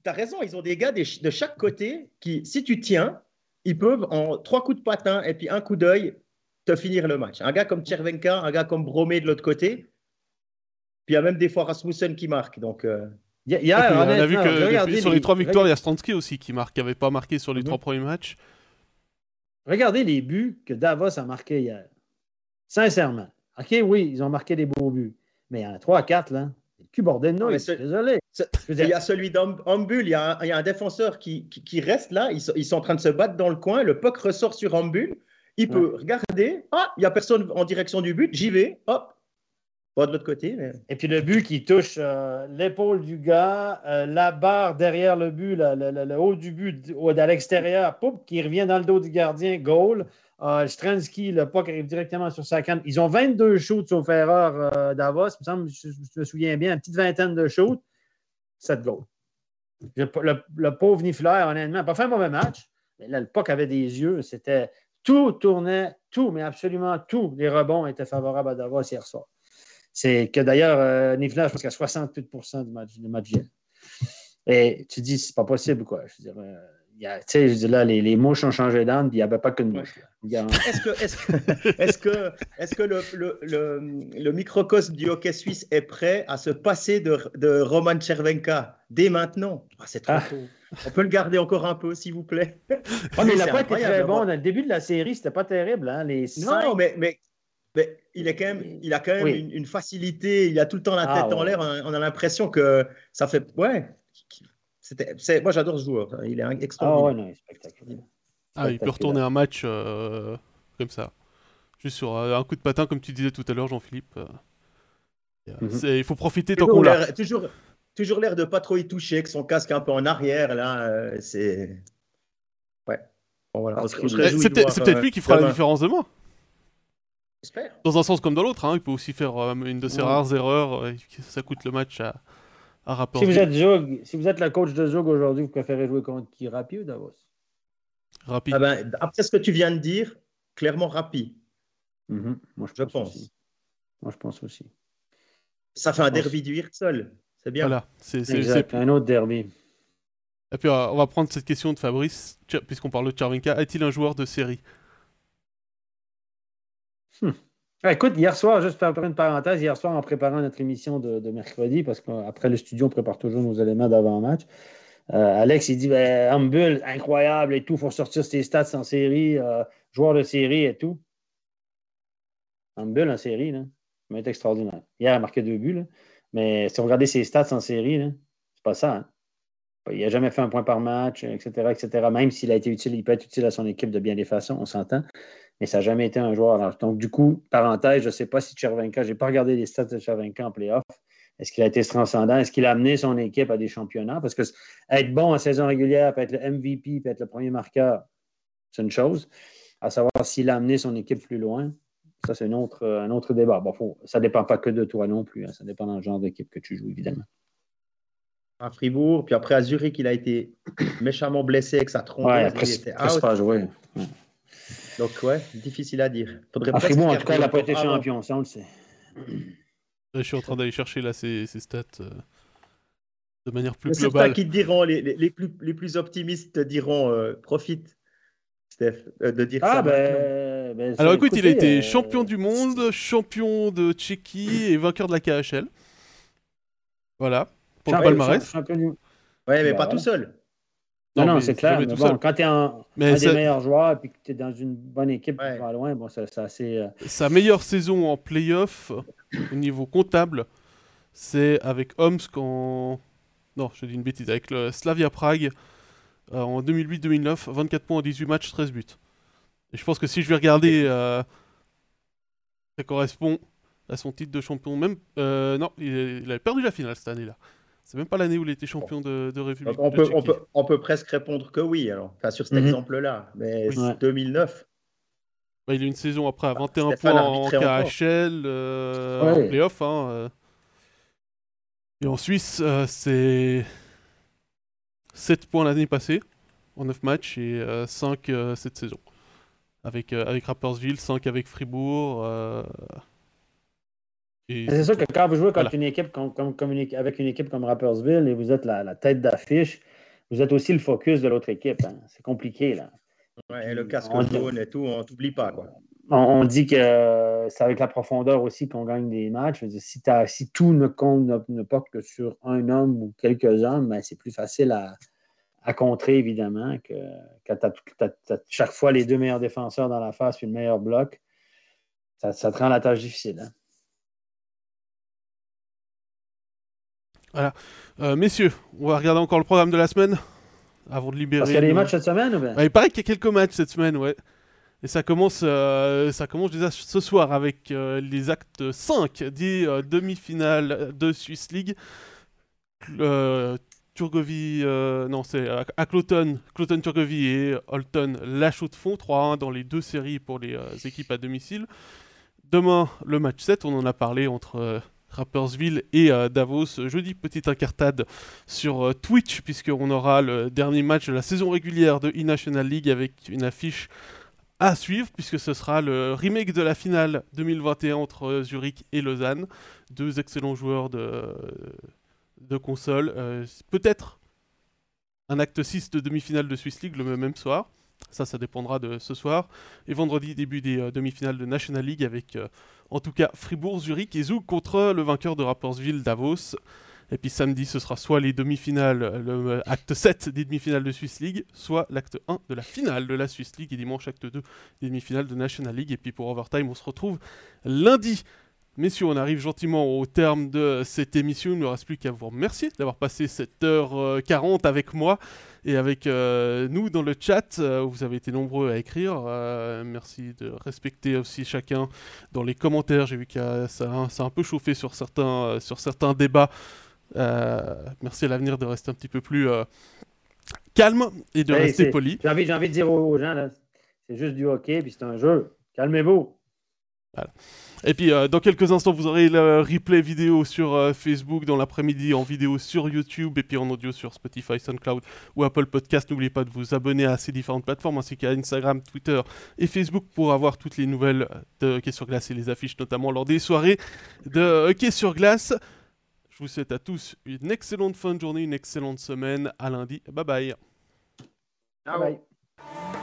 T'as raison, ils ont des gars de chaque côté qui, si tu tiens, ils peuvent en 3 coups de patin et puis un coup d'œil te finir le match. Un gars comme Tchervenka, un gars comme Bromé de l'autre côté. Puis il y a même des fois Rasmussen qui marque. Donc, on a vu que sur les 3 victoires, il y a Stranski aussi qui marque, qui n'avait pas marqué sur les 3 premiers matchs. Regardez les buts que Davos a marqués hier. Sincèrement. OK, oui, ils ont marqué des beaux buts. Mais il y en a 3 à 4, là. C'est le cul bordé de noise. Désolé. Il y a celui d'Ambul. Il y a un défenseur qui reste là. Ils sont en train de se battre dans le coin. Le puck ressort sur Ambul. Il peut regarder. Ah, il n'y a personne en direction du but. J'y vais. Hop. Pas de l'autre côté. Mais... Et puis le but qui touche l'épaule du gars, la barre derrière le but, le haut du but à l'extérieur, poup, qui revient dans le dos du gardien, goal. Stransky, le puck arrive directement sur sa canne. Ils ont 22 shoots sauf erreur Davos. Il me semble, je me souviens bien, une petite vingtaine de shoots. 7 goals. Le pauvre Niffler, honnêtement, pas fait un mauvais match. Mais là, le puck avait des yeux. C'était tout tournait, tout, mais absolument tout. Les rebonds étaient favorables à Davos hier soir. C'est que d'ailleurs, Niffler, je pense qu'à 68 % du match hier. Et tu dis, c'est pas possible, quoi. Je veux dire, les mouches ont changé d'âne, puis il n'y avait pas qu'une mouche. Est-ce que le microcosme du hockey suisse est prêt à se passer de Roman Červenka dès maintenant? Oh, c'est trop tôt. On peut le garder encore un peu, s'il vous plaît. Oh, mais il n'a pas été très bon. Dans le début de la série, c'était pas terrible. Hein? Mais il a quand même une facilité, il a tout le temps la tête en l'air, on a l'impression que ça fait... Ouais, moi j'adore ce joueur, il est extraordinaire. Ah ouais, non, spectaculaire. Ah, il peut retourner un match comme ça, juste sur un coup de patin, comme tu disais tout à l'heure, Jean-Philippe. Il faut profiter tant qu'on l'a. Toujours l'air de pas trop y toucher, avec son casque un peu en arrière, là, c'est... Ouais, bon voilà. C'est peut-être lui qui fera la différence demain. J'espère. Dans un sens comme dans l'autre, hein. Il peut aussi faire une de ses rares erreurs. Ça coûte le match à rapport. Si vous êtes le coach de Zug aujourd'hui, vous préférez jouer contre qui, Rapi ou Davos? Rapi. Ah ben, après ce que tu viens de dire, clairement Rapi. Mm-hmm. Moi, je pense aussi. Ça fait un derby du Hirtshals. C'est bien. Voilà. C'est un autre derby. Et puis, on va prendre cette question de Fabrice, puisqu'on parle de Červenka. A-t-il un joueur de série? Écoute, hier soir, juste pour une parenthèse, hier soir en préparant notre émission de mercredi, parce qu'après le studio, on prépare toujours nos éléments d'avant-match, Alex, il dit Ambul, incroyable et tout, il faut sortir ses stats en série, joueur de série et tout. Ambul en série, là, ça m'a été extraordinaire. Hier, il a marqué 2 buts, là, mais si on regardait ses stats en série, là, c'est pas ça. Hein? Il n'a jamais fait un point par match, etc., etc. Même s'il a été utile, il peut être utile à son équipe de bien des façons, on s'entend. Mais ça n'a jamais été un joueur. Alors, donc, du coup, parenthèse, je ne sais pas si Červenka, je n'ai pas regardé les stats de Červenka en play-off. Est-ce qu'il a été transcendant? Est-ce qu'il a amené son équipe à des championnats? Parce que être bon en saison régulière, peut être le MVP, peut être le premier marqueur, c'est une chose. À savoir s'il a amené son équipe plus loin, ça, c'est un autre débat. Bon, ça ne dépend pas que de toi non plus. Hein. Ça dépend du genre d'équipe que tu joues, évidemment. À Fribourg, puis après à Zurich, il a été méchamment blessé avec sa trompe. Ouais, après, il ne pas joué. Ouais. Donc, ouais, difficile à dire. À Fribourg, en tout cas, il n'a pas été champion, ça, on le sait. Je suis en train d'aller chercher là ces stats de manière plus globale. Certains qui te diront, les plus optimistes te diront, profite, Steph, de dire ça. Alors, écoute, il a été champion du monde, champion de Tchéquie et vainqueur de la KHL. Voilà, pour le palmarès. Ouais, mais pas tout seul. Non, c'est clair. Mais bon, quand tu es un des meilleurs joueurs et que tu es dans une bonne équipe qui va loin, bon, c'est assez... Sa meilleure saison en play-off, au niveau comptable, c'est avec Omsk en... Non, je dis une bêtise. Avec le Slavia Prague en 2008-2009, 24 points en 18 matchs, 13 buts. Et je pense que si je vais regarder, ça correspond à son titre de champion. Même, non, il avait perdu la finale cette année-là. C'est même pas l'année où il était champion de République. On peut presque répondre que oui, alors. Enfin, sur cet exemple-là. Mais oui. 2009. Ouais, il a une saison après à 21 points en KHL, en play-off. Hein, Et en Suisse, c'est 7 points l'année passée, en 9 matchs, et 5 cette saison. Avec Rapperswil, 5 avec Fribourg. C'est sûr que quand vous jouez une équipe avec une équipe comme Rapperswil et vous êtes la tête d'affiche, vous êtes aussi le focus de l'autre équipe. Hein. C'est compliqué, là. Ouais, et le casque jaune et tout, on t'oublie pas, quoi. On dit que c'est avec la profondeur aussi qu'on gagne des matchs. Je veux dire, si tout ne compte ne porte que sur un homme ou quelques hommes, ben, c'est plus facile à contrer, évidemment, que quand tu as chaque fois les 2 meilleurs défenseurs dans la face et le meilleur bloc. Ça te rend la tâche difficile. Hein? Voilà. Messieurs, on va regarder encore le programme de la semaine avant de libérer. Parce qu'il y a des matchs cette semaine ou bien il paraît qu'il y a quelques matchs cette semaine, ouais. Et ça commence déjà ce soir avec les actes 5 des demi-finales de Swiss League. Cloton-Turgovie et Holton-Lachaux-de-Fonds, 3-1 dans les deux séries pour les équipes à domicile. Demain, le match 7, on en a parlé entre Rapperswil et Davos. Jeudi, petite incartade sur Twitch, puisqu'on aura le dernier match de la saison régulière de E-National League avec une affiche à suivre, puisque ce sera le remake de la finale 2021 entre Zurich et Lausanne. Deux excellents joueurs de console, peut-être un acte 6 de demi-finale de Swiss League le même soir, ça dépendra de ce soir, et vendredi début des demi-finales de National League avec en tout cas Fribourg, Zurich et Zug contre le vainqueur de Rapperswil, Davos, et puis samedi ce sera soit les demi-finales, le acte 7 des demi-finales de Swiss League, soit l'acte 1 de la finale de la Swiss League, et dimanche acte 2 des demi-finales de National League, et puis pour Overtime on se retrouve lundi. Messieurs, on arrive gentiment au terme de cette émission. Il ne me reste plus qu'à vous remercier d'avoir passé 7h40 avec moi et avec nous dans le chat. Vous avez été nombreux à écrire. Merci de respecter aussi chacun dans les commentaires. J'ai vu que ça a un peu chauffé sur certains débats. Merci à l'avenir de rester un petit peu plus calme et de rester poli. J'ai envie de dire aux gens, là, c'est juste du hockey puis c'est un jeu. Calmez-vous. Voilà. Et puis dans quelques instants vous aurez le replay vidéo sur Facebook, dans l'après-midi en vidéo sur YouTube et puis en audio sur Spotify, SoundCloud ou Apple Podcast. N'oubliez pas de vous abonner à ces différentes plateformes ainsi qu'à Instagram, Twitter et Facebook pour avoir toutes les nouvelles de Hockey sur glace et les affiches notamment lors des soirées de Hockey sur glace. Je vous souhaite à tous une excellente fin de journée, une excellente semaine. À lundi, bye bye. Ciao. Bye bye.